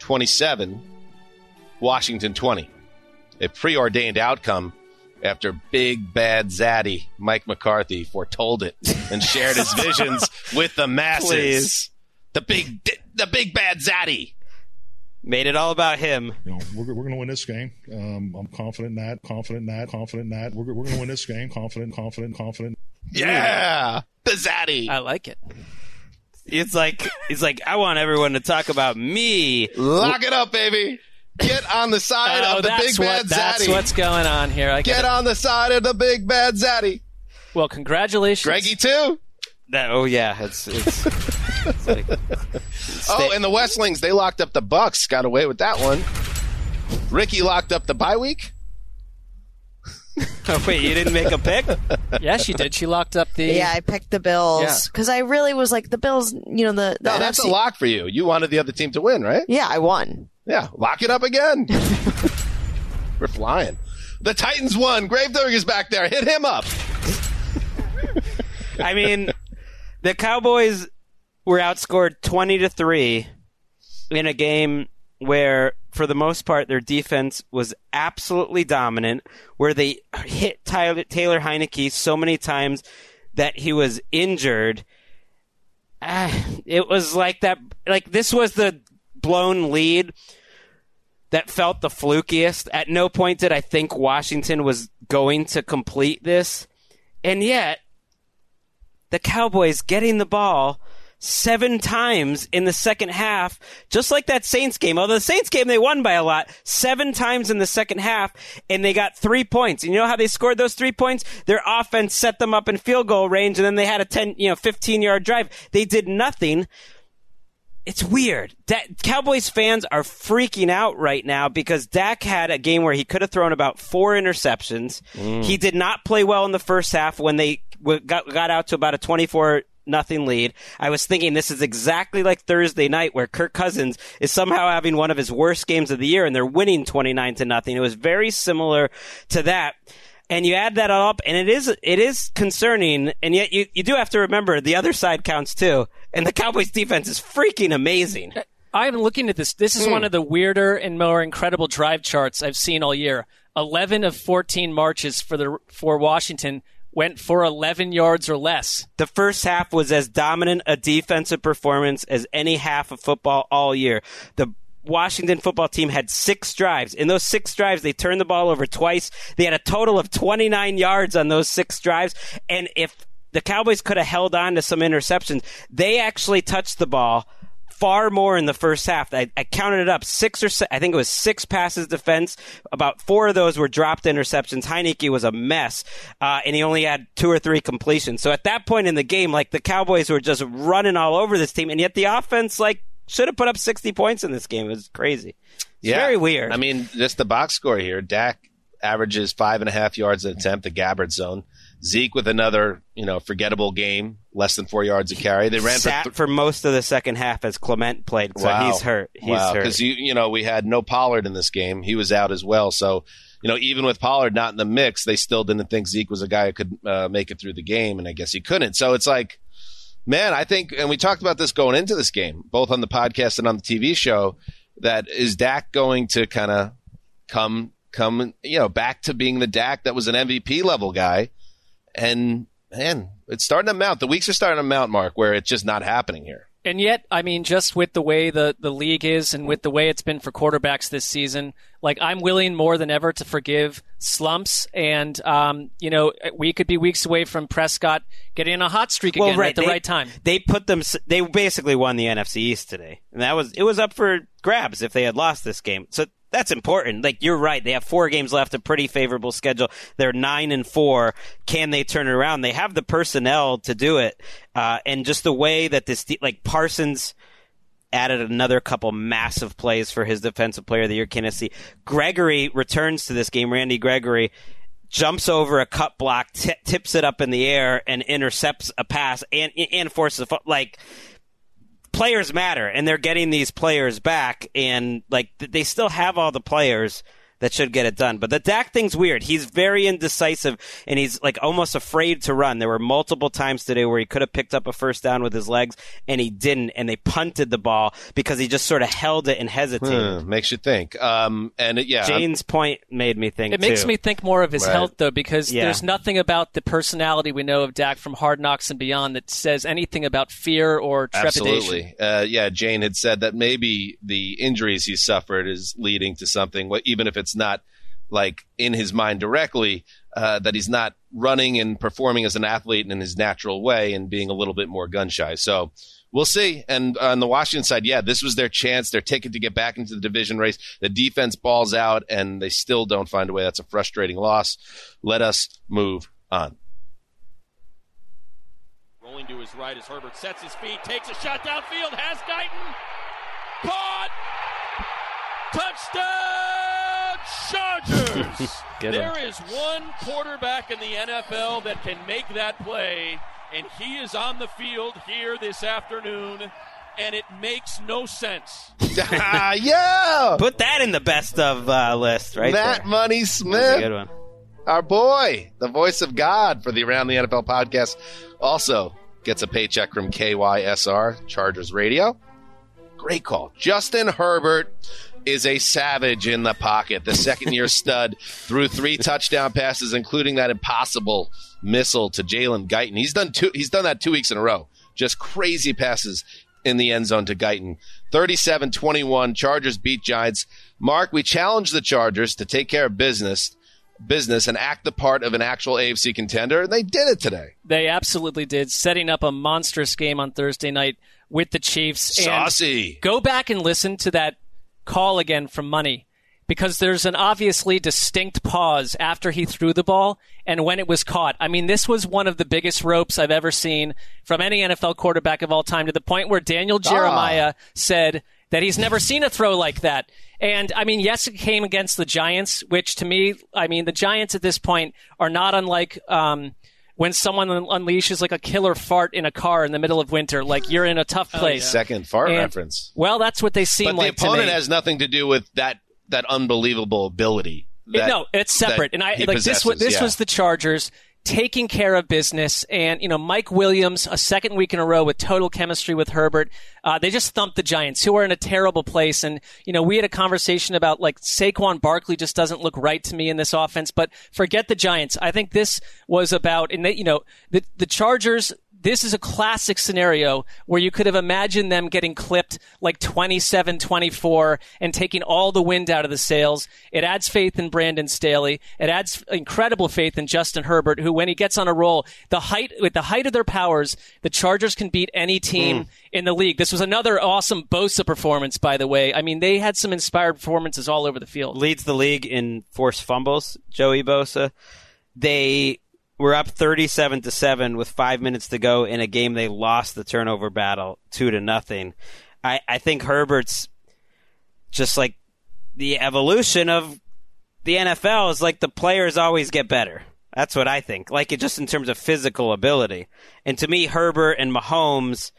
27, Washington 20. A preordained outcome after big bad zaddy Mike McCarthy foretold it and shared his visions with the masses. Please. The big bad zaddy. Made it all about him. You know, we're going to win this game. I'm confident in that. We're going to win this game. Confident. Yeah, the zaddy. I like it. It's like I want everyone to talk about me. Lock it up, baby. Get on the side of the big bad zaddy. That's what's going on here. Get on the side of the big bad zaddy. Well, congratulations, Greggy too. It's like, and the Westlings, they locked up the Bucks. Got away with that one. Ricky locked up the bye week. Oh, wait, you didn't make a pick? Yeah, she did. She locked up the... Yeah, I picked the Bills. Because I really was like, the Bills, you know, the No, that's a lock for you. You wanted the other team to win, right? Yeah, I won. Yeah, lock it up again. We're flying. The Titans won. Gravedigger is back there. Hit him up. I mean... The Cowboys were outscored 20-3 in a game where, for the most part, their defense was absolutely dominant, where they hit Taylor Heineke so many times that he was injured. It was like that. Like, this was the blown lead that felt the flukiest. At no point did I think Washington was going to complete this. And yet... the Cowboys getting the ball 7 times in the second half, just like that Saints game. Although the Saints game, they won by a lot, 7 times in the second half, and they got 3 points. And you know how they scored those 3 points? Their offense set them up in field goal range, and then they had a 15-yard drive. They did nothing. It's weird. Cowboys fans are freaking out right now because Dak had a game where he could have thrown about 4 interceptions. He did not play well in the first half when they got out to about a 24-0 lead. I was thinking this is exactly like Thursday night where Kirk Cousins is somehow having one of his worst games of the year and they're winning 29-0. It was very similar to that. And you add that all up, and it is concerning, and yet you do have to remember the other side counts too, and the Cowboys' defense is freaking amazing. I'm looking at this. This is one of the weirder and more incredible drive charts I've seen all year. 11 of 14 marches for Washington went for 11 yards or less. The first half was as dominant a defensive performance as any half of football all year. The Washington football team had 6 drives. In those 6 drives, they turned the ball over twice. They had a total of 29 yards on those 6 drives. And if the Cowboys could have held on to some interceptions, they actually touched the ball far more in the first half. I counted it up. 6 passes defense. About 4 of those were dropped interceptions. Heineke was a mess, and he only had 2 or 3 completions. So at that point in the game, like, the Cowboys were just running all over this team, and yet the offense, like, should have put up 60 points in this game. It was crazy. It's very weird. I mean, just the box score here. Dak averages 5.5 yards an attempt, the Gabbard zone. Zeke with another, forgettable game, less than 4 yards a carry. They ran for most of the second half as Clement played, so he's hurt. Because, we had no Pollard in this game. He was out as well. So, even with Pollard not in the mix, they still didn't think Zeke was a guy who could make it through the game, and I guess he couldn't. So it's like, man, I think, and we talked about this going into this game, both on the podcast and on the TV show, that is Dak going to kind of come, you know, back to being the Dak that was an MVP level guy? And man, it's starting to mount. The weeks are starting to mount, Mark, where it's just not happening here. And yet, I mean, just with the way the league is and with the way it's been for quarterbacks this season, like, I'm willing more than ever to forgive slumps. And, you know, we could be weeks away from Prescott getting a hot streak again right time. They basically won the NFC East today. And it was up for grabs if they had lost this game. So that's important. Like, you're right. They have 4 games left, a pretty favorable schedule. They're 9-4. Can they turn it around? They have the personnel to do it. And just the way that this, like, Parsons added another couple massive plays for his defensive player of the year candidacy. Gregory returns to this game. Randy Gregory jumps over a cut block, tips it up in the air, and intercepts a pass and forces a, like, players matter, and they're getting these players back, and like they still have all the players that should get it done. But the Dak thing's weird. He's very indecisive, and he's like almost afraid to run. There were multiple times today where he could have picked up a first down with his legs, and he didn't, and they punted the ball because he just sort of held it and hesitated. Makes you think. Jane's point made me think, it makes me think more of his health, though, because there's nothing about the personality we know of Dak from Hard Knocks and beyond that says anything about fear or trepidation. Absolutely. Jane had said that maybe the injuries he suffered is leading to something, even if it's not like in his mind directly, that he's not running and performing as an athlete and in his natural way and being a little bit more gun shy. So we'll see. And on the Washington side, this was their chance, their ticket to get back into the division race. The defense balls out and they still don't find a way. That's a frustrating loss. Let us move on. Rolling to his right as Herbert sets his feet, takes a shot downfield, has Guyton. Caught! Touchdown! Chargers! There is one quarterback in the NFL that can make that play, and he is on the field here this afternoon, and it makes no sense. Yeah! Put that in the best of list right there. Matt Money Smith, good one. Our boy, the voice of God for the Around the NFL podcast, also gets a paycheck from KYSR, Chargers Radio. Great call. Justin Herbert is a savage in the pocket. The second-year stud threw 3 touchdown passes, including that impossible missile to Jalen Guyton. He's done that 2 weeks in a row. Just crazy passes in the end zone to Guyton. 37-21, Chargers beat Giants. Mark, we challenge the Chargers to take care of business and act the part of an actual AFC contender, and they did it today. They absolutely did, setting up a monstrous game on Thursday night with the Chiefs. Saucy. And go back and listen to that call again from Money, because there's an obviously distinct pause after he threw the ball and when it was caught. I mean, this was one of the biggest ropes I've ever seen from any NFL quarterback of all time, to the point where Daniel Jeremiah said that he's never seen a throw like that. And, I mean, yes, it came against the Giants, which to me, I mean, the Giants at this point are not unlike when someone unleashes like a killer fart in a car in the middle of winter, like you're in a tough place. Oh, yeah. Second fart reference. Well, that's what they seem like. But the opponent has nothing to do with that unbelievable ability. No, it's separate. And I like possesses. This was the Chargers taking care of business, and, you know, Mike Williams, a second week in a row with total chemistry with Herbert. They just thumped the Giants, who are in a terrible place. And, you know, we had a conversation about, like, Saquon Barkley just doesn't look right to me in this offense, but forget the Giants. I think this was about, and they, you know, the Chargers, this is a classic scenario where you could have imagined them getting clipped like 27-24 and taking all the wind out of the sails. It adds faith in Brandon Staley. It adds incredible faith in Justin Herbert, who, when he gets on a roll, with the height of their powers, the Chargers can beat any team in the league. This was another awesome Bosa performance, by the way. I mean, they had some inspired performances all over the field. Leads the league in forced fumbles, Joey Bosa. We're up 37-7 with 5 minutes to go in a game they lost the turnover battle 2-0. I think Herbert's just like the evolution of the NFL is like the players always get better. That's what I think. Like, it just in terms of physical ability. And to me, Herbert and Mahomes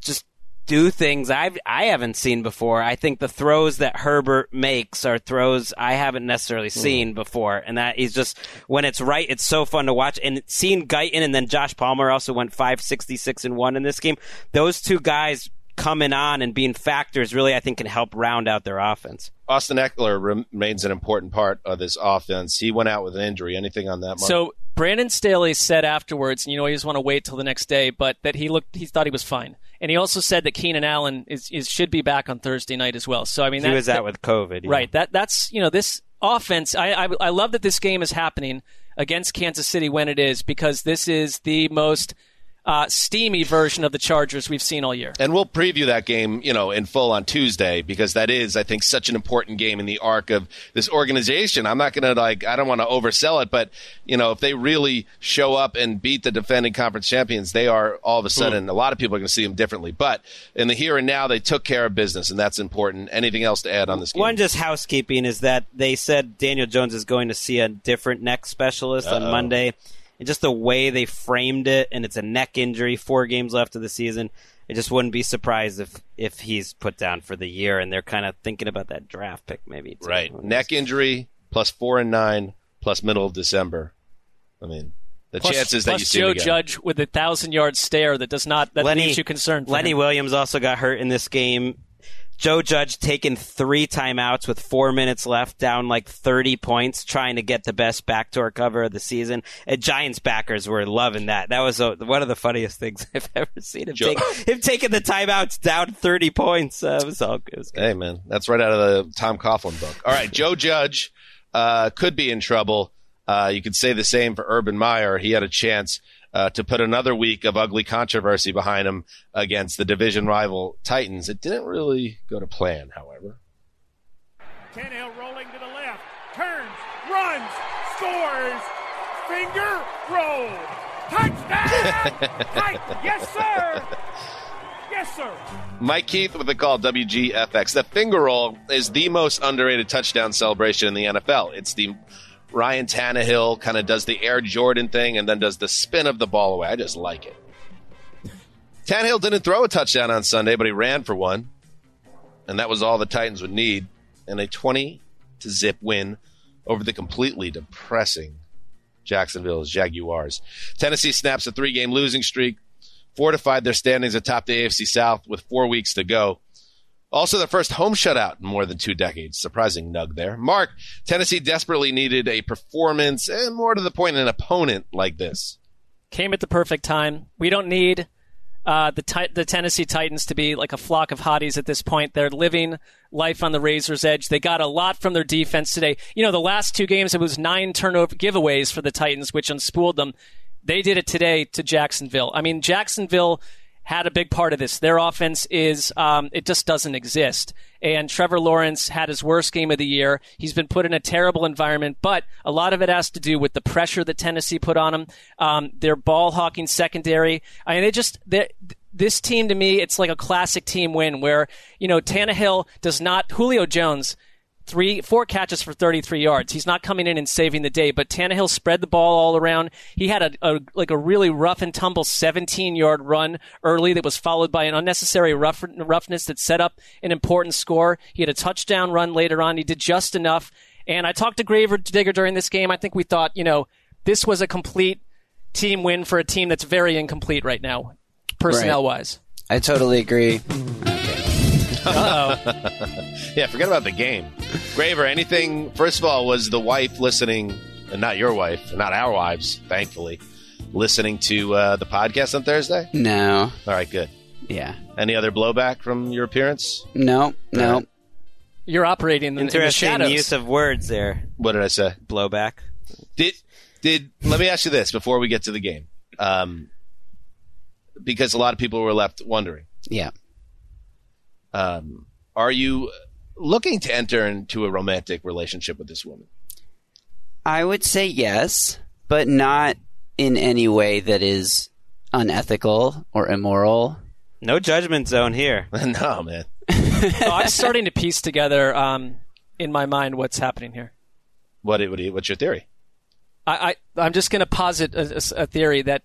just do things I haven't seen before. I think the throws that Herbert makes are throws I haven't necessarily seen before. And that is just, when it's right, it's so fun to watch. And seeing Guyton and then Josh Palmer also went 5.66 and 1 in this game. Those two guys coming on and being factors really, I think, can help round out their offense. Austin Eckler remains an important part of this offense. He went out with an injury. Anything on that, Mark? So Brandon Staley said afterwards, and you know, you just want to wait till the next day, but that he thought he was fine. And he also said that Keenan Allen should be back on Thursday night as well. So I mean, he was out with COVID, right? Yeah. That's you know, this offense. I love that this game is happening against Kansas City when it is, because this is the most steamy version of the Chargers we've seen all year. And we'll preview that game, you know, in full on Tuesday, because that is, I think, such an important game in the arc of this organization. I'm not going to, I don't want to oversell it, but, you know, if they really show up and beat the defending conference champions, they are all of a sudden, a lot of people are going to see them differently. But in the here and now, they took care of business, and that's important. Anything else to add on this game? One, just housekeeping, is that they said Daniel Jones is going to see a different neck specialist on Monday. And just the way they framed it, and it's a neck injury, 4 games left of the season, I just wouldn't be surprised if he's put down for the year, and they're kind of thinking about that draft pick maybe too. Right. Neck injury, plus 4 and 9, plus middle of December. I mean, the chances that you see Joe Judge with a 1,000-yard stare that leaves you concerned. Lenny Williams also got hurt in this game. Joe Judge taking 3 timeouts with 4 minutes left, down like 30 points, trying to get the best backdoor cover of the season. And Giants backers were loving that. That was one of the funniest things I've ever seen. Him taking the timeouts down 30 points. It was good. Hey, man, that's right out of the Tom Coughlin book. All right, Joe Judge could be in trouble. You could say the same for Urban Meyer. He had a chance to put another week of ugly controversy behind him against the division rival Titans. It didn't really go to plan, however. Tannehill rolling to the left, turns, runs, scores, finger roll, touchdown! Yes, sir! Yes, sir! Mike Keith with the call, WGFX. The finger roll is the most underrated touchdown celebration in the NFL. It's the Ryan Tannehill kind of does the Air Jordan thing and then does the spin of the ball away. I just like it. Tannehill didn't throw a touchdown on Sunday, but he ran for one. And that was all the Titans would need in a 20-0 win over the completely depressing Jacksonville Jaguars. Tennessee snaps a 3-game losing streak, fortified their standings atop the AFC South with 4 weeks to go. Also, the first home shutout in more than 2 decades. Surprising nug there. Mark, Tennessee desperately needed a performance, and more to the point, an opponent like this. Came at the perfect time. We don't need the Tennessee Titans to be like a flock of hotties at this point. They're living life on the razor's edge. They got a lot from their defense today. You know, the last 2 games, it was 9 turnover giveaways for the Titans, which unspooled them. They did it today to Jacksonville. I mean, Jacksonville had a big part of this. Their offense is, it just doesn't exist. And Trevor Lawrence had his worst game of the year. He's been put in a terrible environment, but a lot of it has to do with the pressure that Tennessee put on him, their ball-hawking secondary. I mean, this team, to me, it's like a classic team win where, you know, Tannehill does not, Julio Jones, 4 catches for 33 yards. He's not coming in and saving the day, but Tannehill spread the ball all around. He had a really rough and tumble 17-yard run early that was followed by an unnecessary roughness that set up an important score. He had a touchdown run later on. He did just enough. And I talked to Gravedigger during this game. I think we thought, you know, this was a complete team win for a team that's very incomplete right now, personnel-wise. Right. I totally agree. Uh-oh. Yeah, forget about the game. Graver, anything? First of all, was the wife listening, and not your wife, not our wives, thankfully, listening to the podcast on Thursday? No. All right, good. Yeah. Any other blowback from your appearance? No. Right. You're operating in the shadows. Interesting use of words there. What did I say? Blowback. Let me ask you this before we get to the game, because a lot of people were left wondering. Yeah. Are you looking to enter into a romantic relationship with this woman? I would say yes, but not in any way that is unethical or immoral. No judgment zone here. No, man. I'm starting to piece together in my mind what's happening here. What's your theory? I'm just going to posit a theory that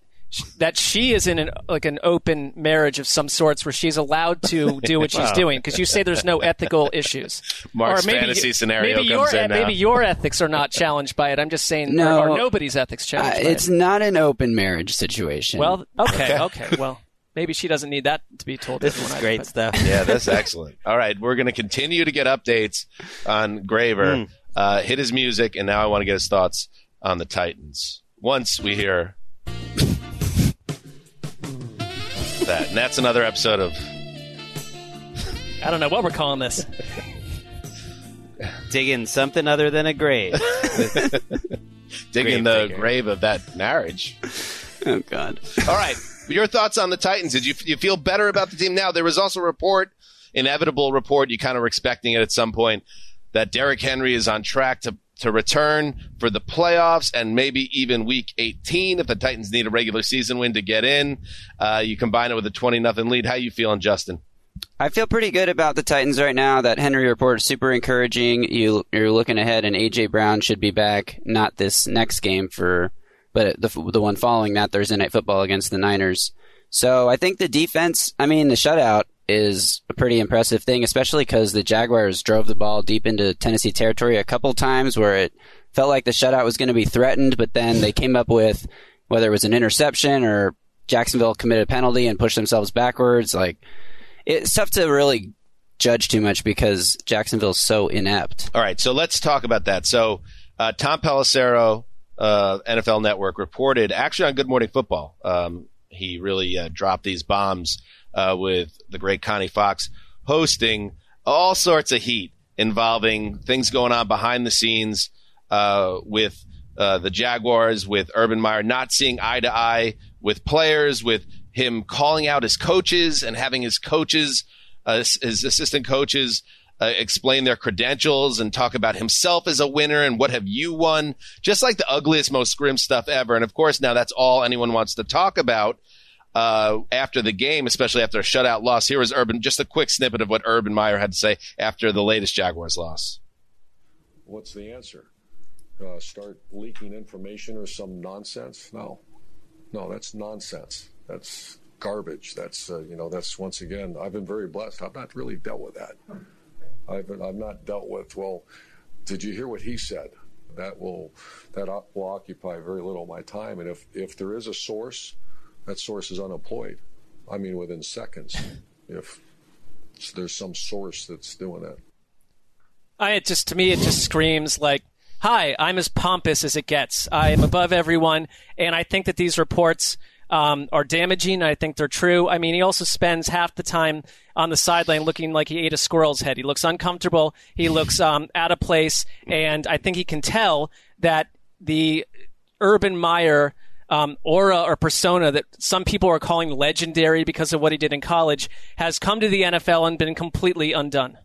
that she is in an open marriage of some sorts where she's allowed to do what she's doing, because you say there's no ethical issues. Mark's fantasy scenario comes in now. Maybe your ethics are not challenged by it. I'm just saying or nobody's ethics challenged by it. It's not an open marriage situation. Well, okay. Well, maybe she doesn't need that to be told. This is great stuff. Yeah, that's excellent. All right, we're going to continue to get updates on Graver. Hit his music, and now I want to get his thoughts on the Titans. Once we hear... that. And that's another episode of... I don't know what we're calling this. Digging something other than a grave. Digging the grave of that marriage. Oh, God. All right. Your thoughts on the Titans. Did you feel better about the team now? There was also a report, inevitable report, you kind of were expecting it at some point, that Derrick Henry is on track to return for the playoffs and maybe even week 18 if the Titans need a regular season win to get in. You combine it with a 20-0 lead. How you feeling, Justin? I feel pretty good about the Titans right now. That Henry report is super encouraging. You're looking ahead, and A.J. Brown should be back, not this next game, but the one following that, Thursday Night Football against the Niners. So I think the defense, the shutout, is a pretty impressive thing, especially because the Jaguars drove the ball deep into Tennessee territory a couple times where it felt like the shutout was going to be threatened, but then they came up with, whether it was an interception or Jacksonville committed a penalty and pushed themselves backwards. Like, it's tough to really judge too much because Jacksonville's so inept. All right, so let's talk about that. So Tom Pelissero, NFL Network, reported actually on Good Morning Football. He really dropped these bombs with the great Connie Fox hosting, all sorts of heat involving things going on behind the scenes with the Jaguars, with Urban Meyer not seeing eye to eye with players, with him calling out his coaches and having his coaches, his assistant coaches, explain their credentials and talk about himself as a winner and what have you won, just like the ugliest, most grim stuff ever. And of course, now that's all anyone wants to talk about after the game, especially after a shutout loss. Here is Urban, just a quick snippet of what Urban Meyer had to say after the latest Jaguars loss. What's the answer? Start leaking information or some nonsense? No, that's nonsense. That's garbage. That's that's, once again, I've been very blessed. I've not really dealt with that. I've not dealt with, well, did you hear what he said? That will occupy very little of my time. And if there is a source, that source is unemployed. Within seconds, if there's some source that's doing that. It just screams like, hi, I'm as pompous as it gets. I am above everyone. And I think that these reports are damaging. I think they're true. He also spends half the time on the sideline looking like he ate a squirrel's head. He looks uncomfortable. He looks out of place. And I think he can tell that the Urban Meyer aura or persona that some people are calling legendary because of what he did in college has come to the NFL and been completely undone.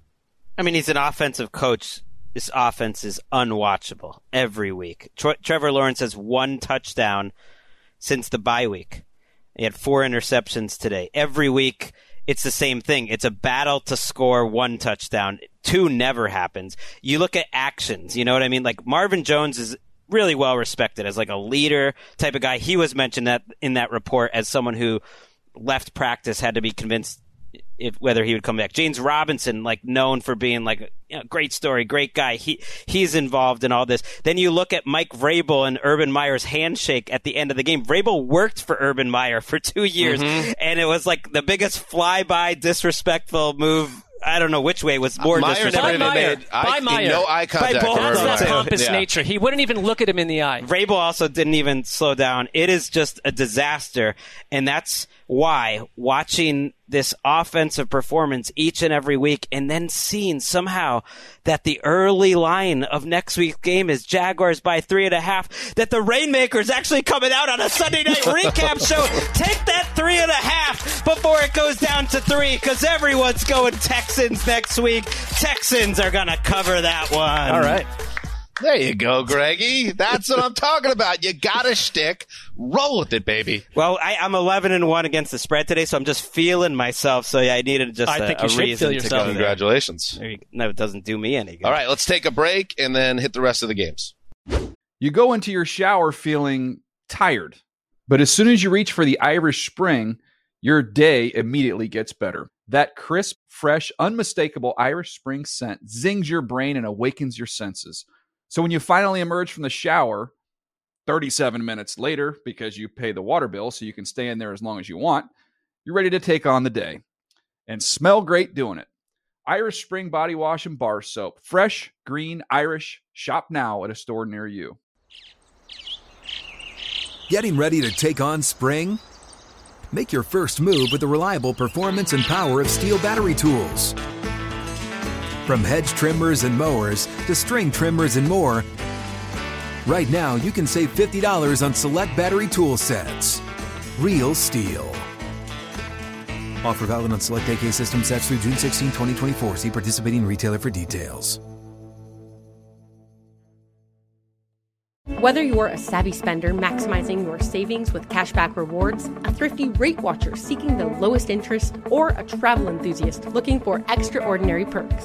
He's an offensive coach. This offense is unwatchable every week. Trevor Lawrence has one touchdown since the bye week. He had 4 interceptions today. Every week, it's the same thing. It's a battle to score 1 touchdown. 2 never happens. You look at actions, you know what I mean? Like, Marvin Jones is really well respected as a leader type of guy. He was mentioned that in that report as someone who left practice, had to be convinced whether he would come back. James Robinson, known for being great story, great guy. He's involved in all this. Then you look at Mike Vrabel and Urban Meyer's handshake at the end of the game. Vrabel worked for Urban Meyer for 2 years, and it was the biggest flyby, disrespectful move. I don't know which way was more disrespectful. No eye contact. By both that pompous nature. He wouldn't even look at him in the eye. Vrabel also didn't even slow down. It is just a disaster, and that's why watching this offensive performance each and every week and then seeing somehow that the early line of next week's game is Jaguars by 3.5, that the Rainmaker's actually coming out on a Sunday night recap show. Take that 3.5 before it goes down to 3, because everyone's going Texans next week. Texans are going to cover that one. All right. There you go, Greggy. That's what I'm talking about. You got a shtick. Roll with it, baby. Well, I'm 11-1 against the spread today, so I'm just feeling myself. So I needed just a reason to go. Congratulations. No, it doesn't do me any good. All right, let's take a break and then hit the rest of the games. You go into your shower feeling tired, But as soon as you reach for the Irish Spring, your day immediately gets better. That crisp, fresh, unmistakable Irish Spring scent zings your brain and awakens your senses. So when you finally emerge from the shower 37 minutes later, because you pay the water bill so you can stay in there as long as you want, you're ready to take on the day and smell great doing it. Irish Spring Body Wash and Bar Soap. Fresh, green, Irish. Shop now at a store near you. Getting ready to take on spring? Make your first move with the reliable performance and power of Steel battery tools. From hedge trimmers and mowers to string trimmers and more, right now you can save $50 on select battery tool sets. Real Steel. Offer valid on select AK system sets through June 16, 2024. See participating retailer for details. Whether you're a savvy spender maximizing your savings with cashback rewards, a thrifty rate watcher seeking the lowest interest, or a travel enthusiast looking for extraordinary perks,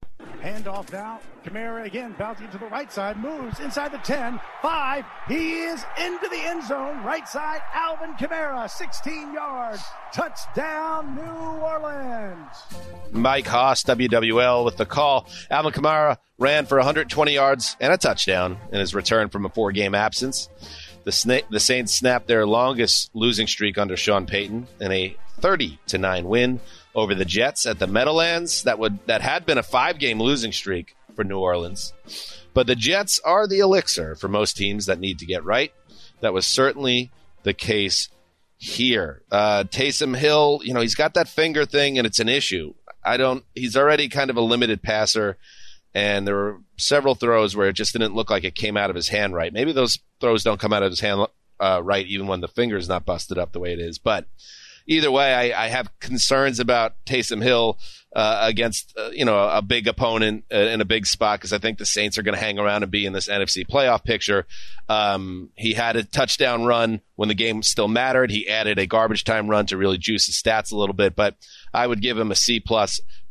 Hand off now. Kamara again bouncing to the right side, moves inside the 10, 5. He is into the end zone. Right side, Alvin Kamara, 16 yards. Touchdown, New Orleans. Mike Haas, WWL with the call. Alvin Kamara ran for 120 yards and a touchdown in his return from a 4-game absence. The Saints snapped their longest losing streak under Sean Payton in a 30-9 win over the Jets at the Meadowlands. That had been a 5-game losing streak for New Orleans. But the Jets are the elixir for most teams that need to get right. That was certainly the case here. Taysom Hill, he's got that finger thing and it's an issue. He's already kind of a limited passer, and there were several throws where it just didn't look like it came out of his hand right. Maybe those throws don't come out of his hand right even when the finger's not busted up the way it is. But either way, I have concerns about Taysom Hill against a big opponent in a big spot, because I think the Saints are going to hang around and be in this NFC playoff picture. He had a touchdown run when the game still mattered. He added a garbage time run to really juice his stats a little bit, but I would give him a C+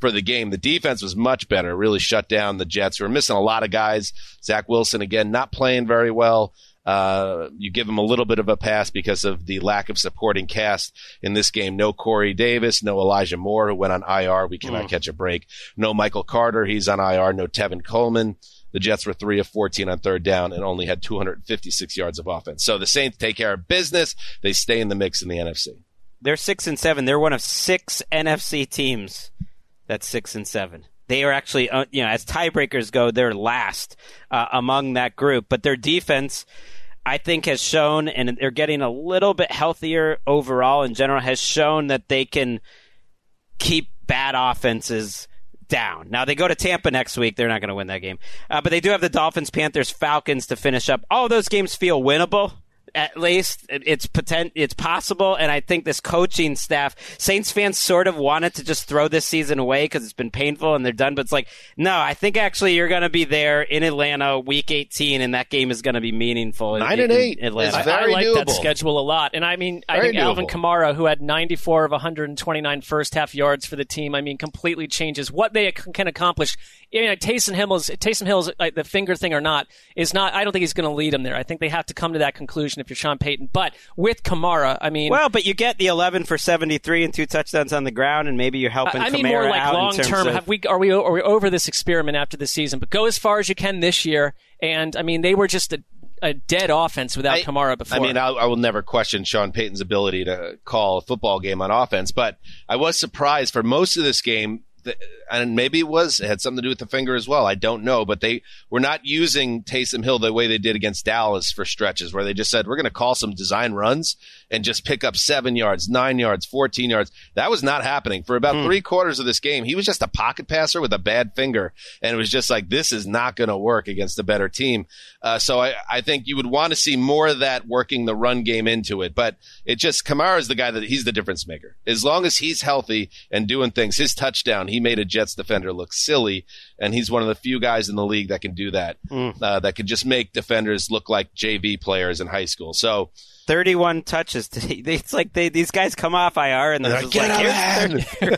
for the game. The defense was much better, really shut down the Jets, who are missing a lot of guys. Zach Wilson, again, not playing very well. You give him a little bit of a pass because of the lack of supporting cast in this game. No Corey Davis, no Elijah Moore, who went on IR. We cannot catch a break. No Michael Carter. He's on IR. No Tevin Coleman. The Jets were 3 of 14 on third down and only had 256 yards of offense. So the Saints take care of business. They stay in the mix in the NFC. They're 6-7. They're one of 6 NFC teams that's 6-7. They are actually, as tiebreakers go, they're last among that group. But their defense, I think, has shown, and they're getting a little bit healthier overall in general, has shown that they can keep bad offenses down. Now, they go to Tampa next week. They're not going to win that game. But they do have the Dolphins, Panthers, Falcons to finish up. All of those games feel winnable. At least it's possible, and I think this coaching staff, Saints fans sort of wanted to just throw this season away because it's been painful and they're done, but it's like, no, I think actually you're going to be there in Atlanta week 18, and that game is going to be meaningful. 9-8 in Atlanta. I like doable. That schedule a lot, and I mean, I think doable. Alvin Kamara, who had 94 of 129 first-half yards for the team, I mean, completely changes what they can accomplish. Taysom Hill's the finger thing or not, is not. I don't think he's going to lead them there. I think they have to come to that conclusion if you're Sean Payton. But with Kamara, I mean... Well, but you get the 11 for 73 and 2 touchdowns on the ground, and maybe you're helping Kamara out. I mean, more like long-term. Are we over this experiment after the season? But go as far as you can this year. And, I mean, they were just a dead offense without Kamara before. I mean, I will never question Sean Payton's ability to call a football game on offense, but I was surprised for most of this game. And maybe it had something to do with the finger as well. I don't know, but they were not using Taysom Hill the way they did against Dallas for stretches, where they just said, we're going to call some design runs and just pick up 7 yards, 9 yards, 14 yards. That was not happening. For about three-quarters of this game, he was just a pocket passer with a bad finger, and it was just like, this is not going to work against a better team. So I think you would want to see more of that, working the run game into it. But Kamara is the guy that he's the difference maker. As long as he's healthy and doing things, his touchdown, He made a Jets defender look silly, and he's one of the few guys in the league that can do that, that can just make defenders look like JV players in high school. So 31 touches. It's like these guys come off IR and they're like, get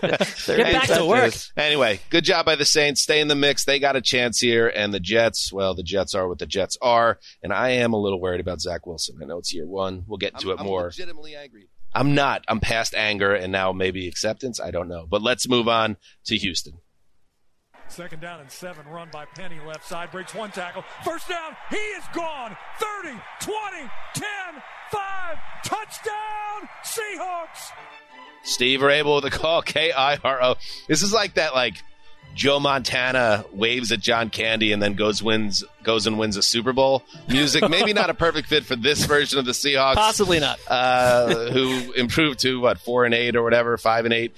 back to work. Anyway, good job by the Saints. Stay in the mix. They got a chance here. And the Jets, well, the Jets are what the Jets are. And I am a little worried about Zach Wilson. I know it's year one. We'll get to it more. I'm legitimately angry. I'm not. I'm past anger and now maybe acceptance. I don't know. But let's move on to Houston. Second down and 7, run by Penny, left side, breaks one tackle. First down, he is gone. 30, 20, 10, 5, touchdown, Seahawks. Steve Rabel with the call, KIRO. This is like that, like, Joe Montana waves at John Candy and then goes and wins a Super Bowl music. Maybe not a perfect fit for this version of the Seahawks. Possibly not. Who improved to, 4-8 or whatever, 5-8.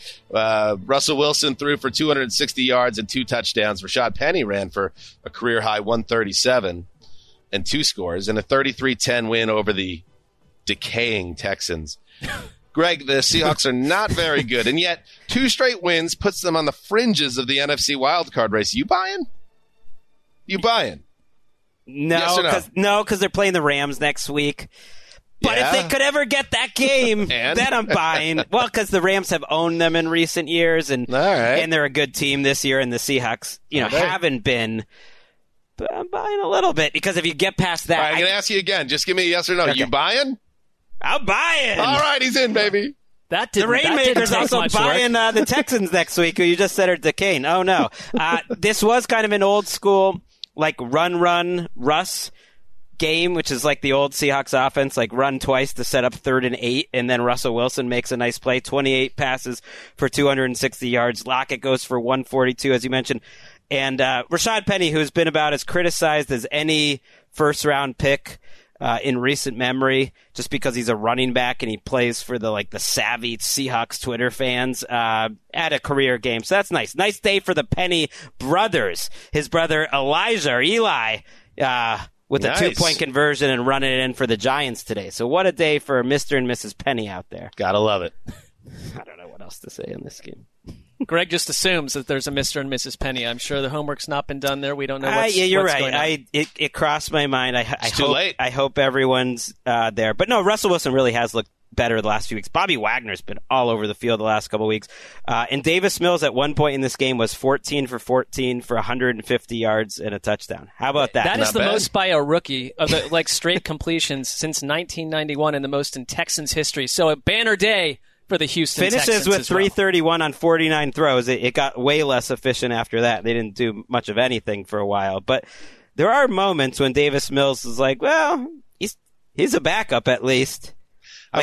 Russell Wilson threw for 260 yards and 2 touchdowns. Rashad Penny ran for a career-high 137 and 2 scores and a 33-10 win over the decaying Texans. Greg, the Seahawks are not very good, and yet 2 straight wins puts them on the fringes of the NFC wildcard race. You buying? No, because they're playing the Rams next week. But if they could ever get that game, then I'm buying. Well, because the Rams have owned them in recent years, and and they're a good team this year, and the Seahawks, haven't been. But I'm buying a little bit, because if you get past that... All right, I'm going to ask you again. Just give me a yes or no. Okay. You buying? I'm buying. All right, he's in, baby. The Rainmakers also buying the Texans next week, who you just said are decaying. Oh, no. This was kind of an old school, like, run, Russ game, which is like the old Seahawks offense, like run twice to set up 3rd and 8, and then Russell Wilson makes a nice play. 28 passes for 260 yards. Lockett goes for 142, as you mentioned. And Rashad Penny, who's been about as criticized as any first-round pick in recent memory, just because he's a running back and he plays for the savvy Seahawks Twitter fans, at a career game. So that's nice. Nice day for the Penny brothers. His brother Eli, with a 2-point conversion and running it in for the Giants today. So what a day for Mr. and Mrs. Penny out there. Gotta love it. I don't know what else to say in this game. Greg just assumes that there's a Mr. and Mrs. Penny. I'm sure the homework's not been done there. We don't know what's going on. Yeah, you're right. It crossed my mind. I hope everyone's there. But no, Russell Wilson really has looked better the last few weeks. Bobby Wagner's been all over the field the last couple of weeks. And Davis Mills at one point in this game was 14 for 14 for 150 yards and a touchdown. How about that? That is the most by a rookie of straight completions since 1991 and the most in Texans history. So a banner day for the Houston Texans. Finishes with 331 on 49 throws. It got way less efficient after that. They didn't do much of anything for a while. But there are moments when Davis Mills is like, well, he's a backup at least.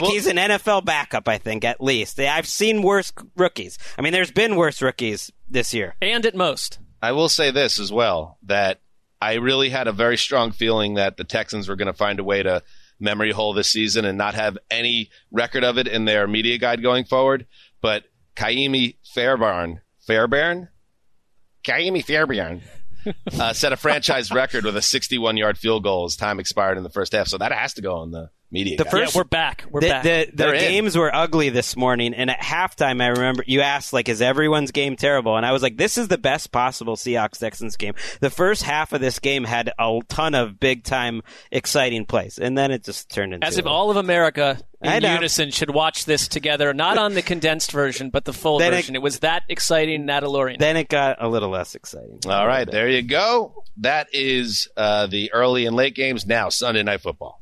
He's an NFL backup, I think, at least. I've seen worse rookies. I mean, there's been worse rookies this year. And at most. I will say this as well, that I really had a very strong feeling that the Texans were going to find a way to memory hole this season and not have any record of it in their media guide going forward. But Kaimi Fairbairn set a franchise record with a 61-yard field goal as time expired in the first half. So that has to go on the media guide. We're back. The games were ugly this morning, and at halftime, I remember you asked, is everyone's game terrible? And I was like, this is the best possible Seahawks-Texans game. The first half of this game had a ton of big-time exciting plays, and then it just turned into... As if all of America in unison should watch this together, not on the condensed version, but the full version. It was that exciting, that alluring. Then it got a little less exciting. All right, there you go. That is the early and late games. Now, Sunday Night Football.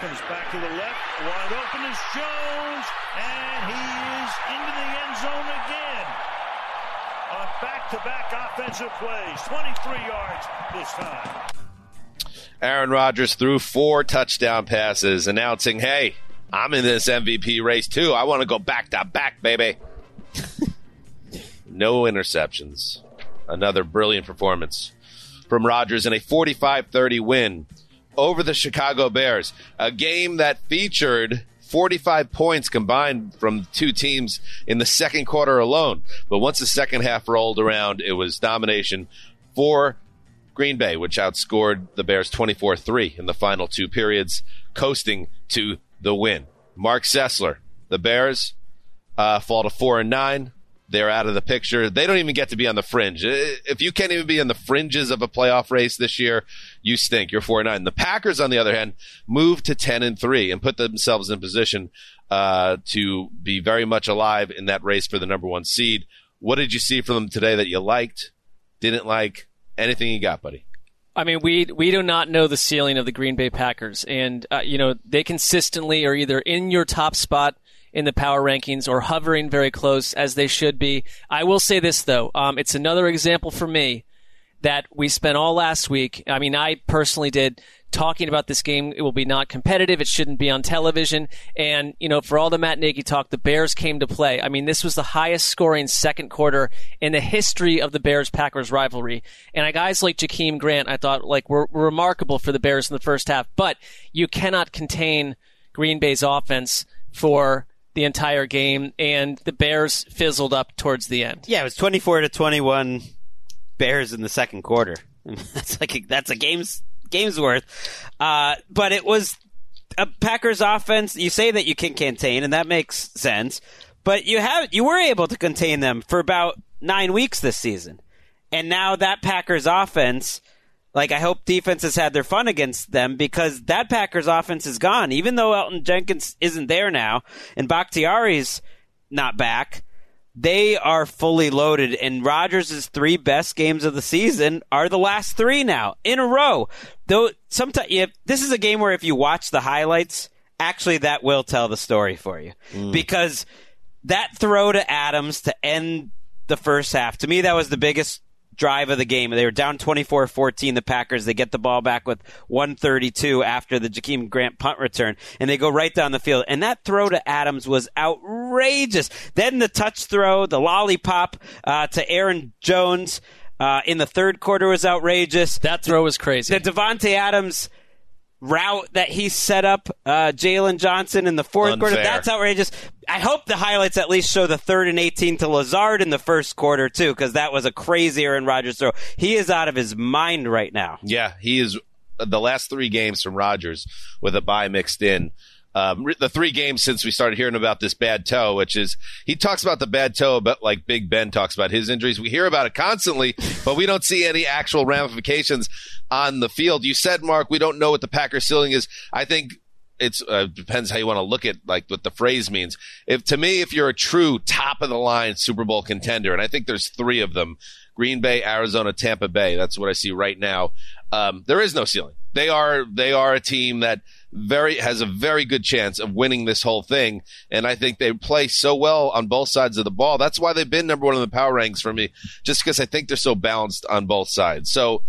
Comes back to the left, wide open is Jones, and he is into the end zone again. On back-to-back offensive plays, 23 yards this time. Aaron Rodgers threw 4 touchdown passes, announcing, hey, I'm in this MVP race too. I want to go back-to-back, baby. No interceptions. Another brilliant performance from Rodgers in a 45-30 win over the Chicago Bears, a game that featured 45 points combined from 2 teams in the second quarter alone. But once the second half rolled around, it was domination for Green Bay, which outscored the Bears 24-3 in the final 2 periods. coasting to the win. Mark Sessler, the Bears fall to 4-9. They're out of the picture. They don't even get to be on the fringe. If you can't even be on the fringes of a playoff race this year, you stink. You're 4-9. The Packers, on the other hand, moved to 10-3 and put themselves in position to be very much alive in that race for the number one seed. What did you see from them today that you liked, didn't like, anything you got, buddy? I mean, we do not know the ceiling of the Green Bay Packers. And, you know, they consistently are either in your top spot in the power rankings or hovering very close, as they should be. I will say this, though. It's another example for me that we spent all last week. I mean, I personally did, talking about this game. It will be not competitive. It shouldn't be on television. And, you know, for all the Matt Nagy talk, the Bears came to play. I mean, this was the highest scoring second quarter in the history of the Bears-Packers rivalry. And guys like Jakeem Grant, I thought, like, were remarkable for the Bears in the first half. But you cannot contain Green Bay's offense for the entire game, and the Bears fizzled up towards the end. Yeah, it was 24-21 Bears in the second quarter. That's like that's a game's worth. But it was a Packers offense. You say that you can contain, and that makes sense. But you were able to contain them for about 9 weeks this season, and now that Packers offense. Like, I hope defense has had their fun against them, because that Packers offense is gone. Even though Elton Jenkins isn't there now and Bakhtiari's not back, they are fully loaded. And Rodgers' three best games of the season are the last three now in a row. Though sometimes this is a game where if you watch the highlights, actually that will tell the story for you. Because that throw to Adams to end the first half, to me that was the biggest drive of the game. They were down 24-14, the Packers. They get the ball back with 1:32 after the Jakeem Grant punt return, and they go right down the field. And that throw to Adams was outrageous. Then the touch throw, the lollipop to Aaron Jones in the third quarter was outrageous. That throw was crazy. The Devontae Adams route that he set up Jalen Johnson in the fourth quarter. That's outrageous. I hope the highlights at least show the 3rd and 18 to Lazard in the first quarter, too, because that was a crazy Aaron Rodgers throw. He is out of his mind right now. Yeah, he is. The last three games from Rodgers with a bye mixed in. The three games since we started hearing about this bad toe, which is, he talks about the bad toe, but like Big Ben talks about his injuries. We hear about it constantly, but we don't see any actual ramifications on the field. You said, Mark, we don't know what the Packers ceiling is. I think it's depends how you want to look at like what the phrase means. To me, if you're a true top of the line Super Bowl contender, and I think there's three of them, Green Bay, Arizona, Tampa Bay. That's what I see right now. There is no ceiling. They are a team that has a very good chance of winning this whole thing, and I think they play so well on both sides of the ball. That's why they've been number one in the power rankings for me, just because I think they're so balanced on both sides. So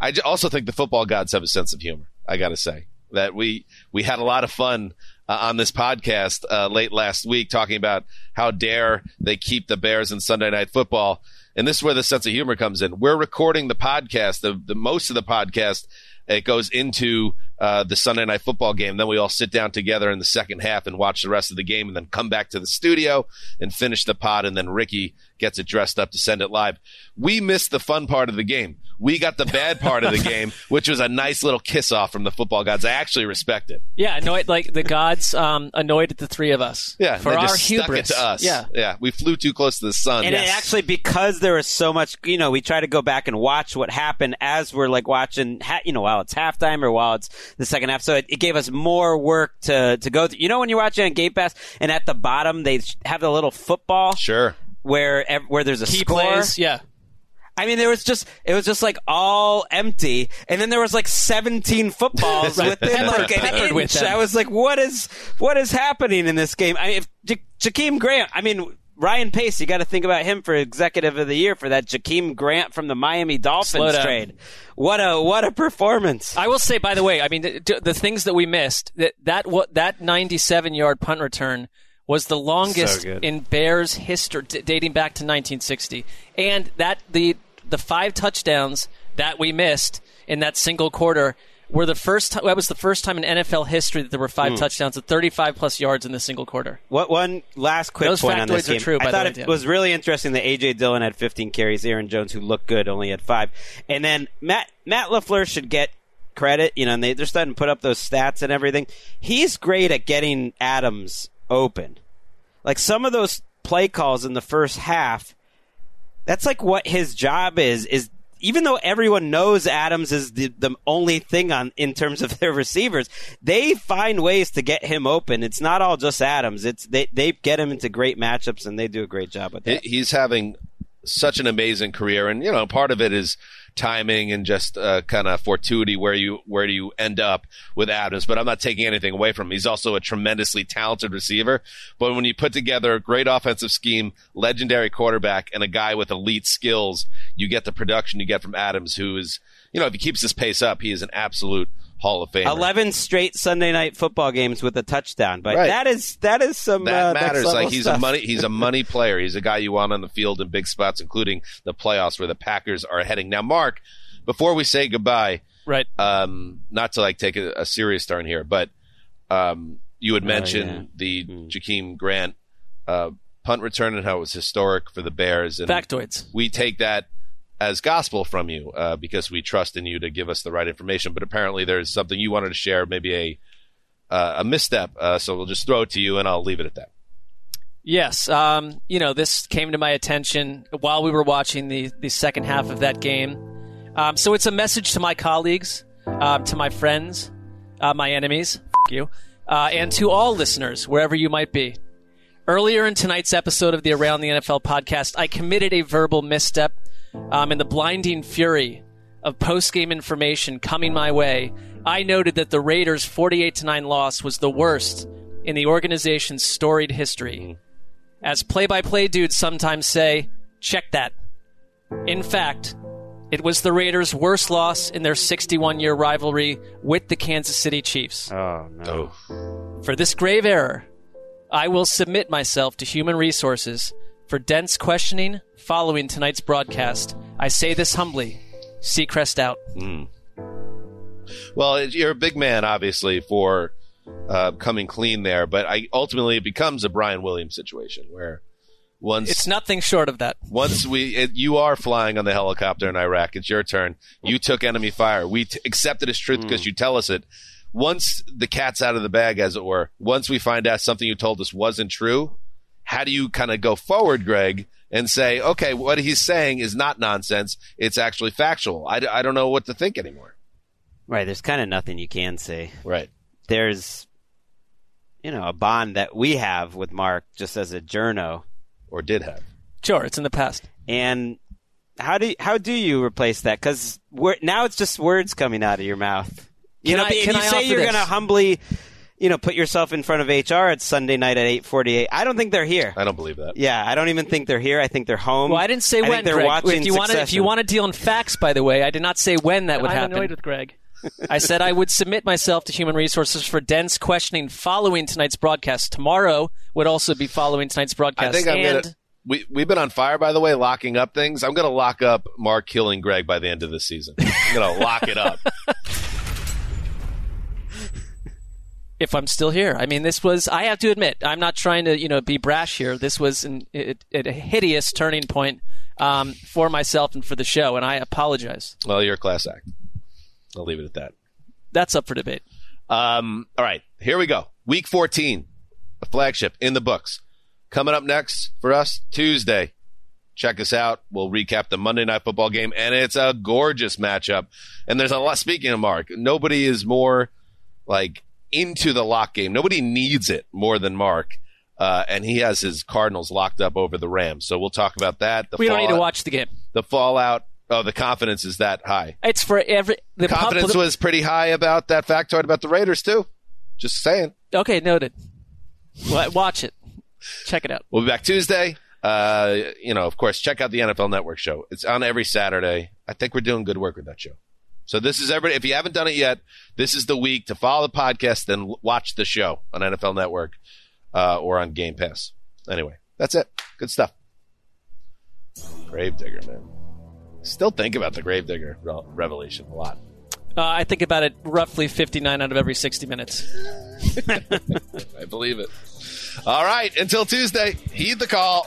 I also think the football gods have a sense of humor. I got to say that we had a lot of fun on this podcast late last week talking about how dare they keep the Bears in Sunday Night Football, and this is where the sense of humor comes in. We're recording the podcast, the most of the podcast. It goes into the Sunday Night Football game. Then we all sit down together in the second half and watch the rest of the game, and then come back to the studio and finish the pod, and then Ricky gets it dressed up to send it live. We missed the fun part of the game. We got the bad part of the game, which was a nice little kiss-off from the football gods. I actually respect it. Yeah, annoyed, like the gods annoyed at the three of us. Yeah, for they just our hubris. Stuck it to us. Yeah, we flew too close to the sun. And It actually, because there was so much, you know, we try to go back and watch what happened as we're like watching, you know, while it's halftime or while it's the second half. So it gave us more work to go through. You know, when you're watching on Game Pass and at the bottom they have the little football. Sure. Where there's a key score. Plays, yeah. I mean, it was just like all empty, and then there was like 17 footballs within like an inch. I was like, what is happening in this game? I mean, Jakeem Grant, I mean, Ryan Pace, you got to think about him for Executive of the Year for that Jakeem Grant from the Miami Dolphins trade. What a performance! I will say, by the way, I mean the things that we missed, that 97-yard punt return was the longest in Bears history, dating back to 1960, and that the five touchdowns that we missed in that single quarter were the first time. That was the first time in NFL history that there were five touchdowns at 35-plus yards in the single quarter. What one last quick those point on this game? True, I thought it was really interesting that A.J. Dillon had 15 carries. Aaron Jones, who looked good, only had 5. And then Matt LaFleur should get credit, you know, and they're starting to put up those stats and everything. He's great at getting Adams open. Like, some of those play calls in the first half, that's like what his job is even though everyone knows Adams is the only thing on in terms of their receivers, they find ways to get him open. It's not all just Adams. It's they get him into great matchups, and they do a great job with that. He's having such an amazing career, and you know, part of it is timing and just kind of fortuity where do you end up with Adams. But I'm not taking anything away from him. He's also a tremendously talented receiver. But when you put together a great offensive scheme, legendary quarterback, and a guy with elite skills, you get the production you get from Adams, who is, you know, if he keeps this pace up, he is an absolute Hall of Famer. 11 straight Sunday night football games with a touchdown, but right. that is some that matters. Like, he's stuff. He's a money player. He's a guy you want on the field in big spots, including the playoffs where the Packers are heading. Now, Mark, before we say goodbye, right? Not to like take a serious turn here, but you had mentioned the Jakeem Grant punt return and how it was historic for the Bears. And factoids. We take that as gospel from you because we trust in you to give us the right information. But apparently there's something you wanted to share, maybe a misstep. So we'll just throw it to you, and I'll leave it at that. Yes. You know, this came to my attention while we were watching the second half of that game. So it's a message to my colleagues, to my friends, my enemies, you, and to all listeners, wherever you might be. Earlier in tonight's episode of the Around the NFL podcast, I committed a verbal misstep. In the blinding fury of post-game information coming my way, I noted that the Raiders' 48-9 loss was the worst in the organization's storied history. As play-by-play dudes sometimes say, check that. In fact, it was the Raiders' worst loss in their 61-year rivalry with the Kansas City Chiefs. Oh, no. Oh. For this grave error, I will submit myself to human resources for dense questioning following tonight's broadcast. I say this humbly. Seacrest out. Mm. Well, you're a big man, obviously, for coming clean there, but ultimately it becomes a Brian Williams situation where once it's nothing short of that. Once you are flying on the helicopter in Iraq, it's your turn. You took enemy fire. We accepted as truth because you tell us it. Once the cat's out of the bag, as it were, once we find out something you told us wasn't true, how do you kind of go forward, Greg, and say, okay, what he's saying is not nonsense. It's actually factual. I don't know what to think anymore. Right. There's kind of nothing you can say. Right. There's, you know, a bond that we have with Mark just as a journo. Or did have. Sure. It's in the past. And how do you replace that? Because now it's just words coming out of your mouth. You know, if you say you're going to humbly, you know, put yourself in front of HR at Sunday night at 8:48. I don't think they're here. I don't believe that. Yeah, I don't even think they're here. I think they're home. Well, I didn't say when, Greg. If you want to deal in facts, by the way, I did not say when that would happen. I'm annoyed with Greg. I said I would submit myself to human resources for dense questioning following tonight's broadcast. Tomorrow would also be following tonight's broadcast. I think I'm going to... We've been on fire, by the way, locking up things. I'm going to lock up Mark killing Greg by the end of this season. I'm going to lock it up. If I'm still here. I mean, this was, I have to admit, I'm not trying to, you know, be brash here. This was a hideous turning point for myself and for the show, and I apologize. Well, you're a class act. I'll leave it at that. That's up for debate. All right, here we go. Week 14, the flagship in the books. Coming up next for us, Tuesday. Check us out. We'll recap the Monday Night Football game, and it's a gorgeous matchup. And there's a lot, speaking of Mark, nobody is more, like, into the lock game. Nobody needs it more than Mark, and he has his Cardinals locked up over the Rams. So we'll talk about that. We don't need to watch the game. The fallout. Oh, the confidence is that high. It's for every. The confidence was pretty high about that factoid about the Raiders too. Just saying. Okay, noted. Watch it. Check it out. We'll be back Tuesday. You know, of course, check out the NFL Network show. It's on every Saturday. I think we're doing good work with that show. So this is everybody. If you haven't done it yet, this is the week to follow the podcast and watch the show on NFL Network or on Game Pass. Anyway, that's it. Good stuff. Gravedigger, man. Still think about the Gravedigger revelation a lot. I think about it roughly 59 out of every 60 minutes. I believe it. All right. Until Tuesday, heed the call.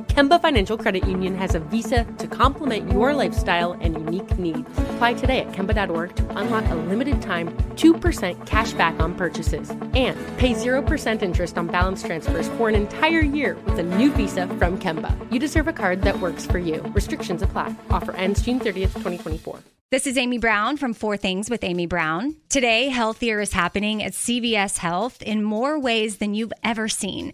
Kemba Financial Credit Union has a visa to complement your lifestyle and unique needs. Apply today at Kemba.org to unlock a limited time 2% cashback on purchases and pay 0% interest on balance transfers for an entire year with a new visa from Kemba. You deserve a card that works for you. Restrictions apply. Offer ends June 30th, 2024. This is Amy Brown from Four Things with Amy Brown. Today, healthier is happening at CVS Health in more ways than you've ever seen.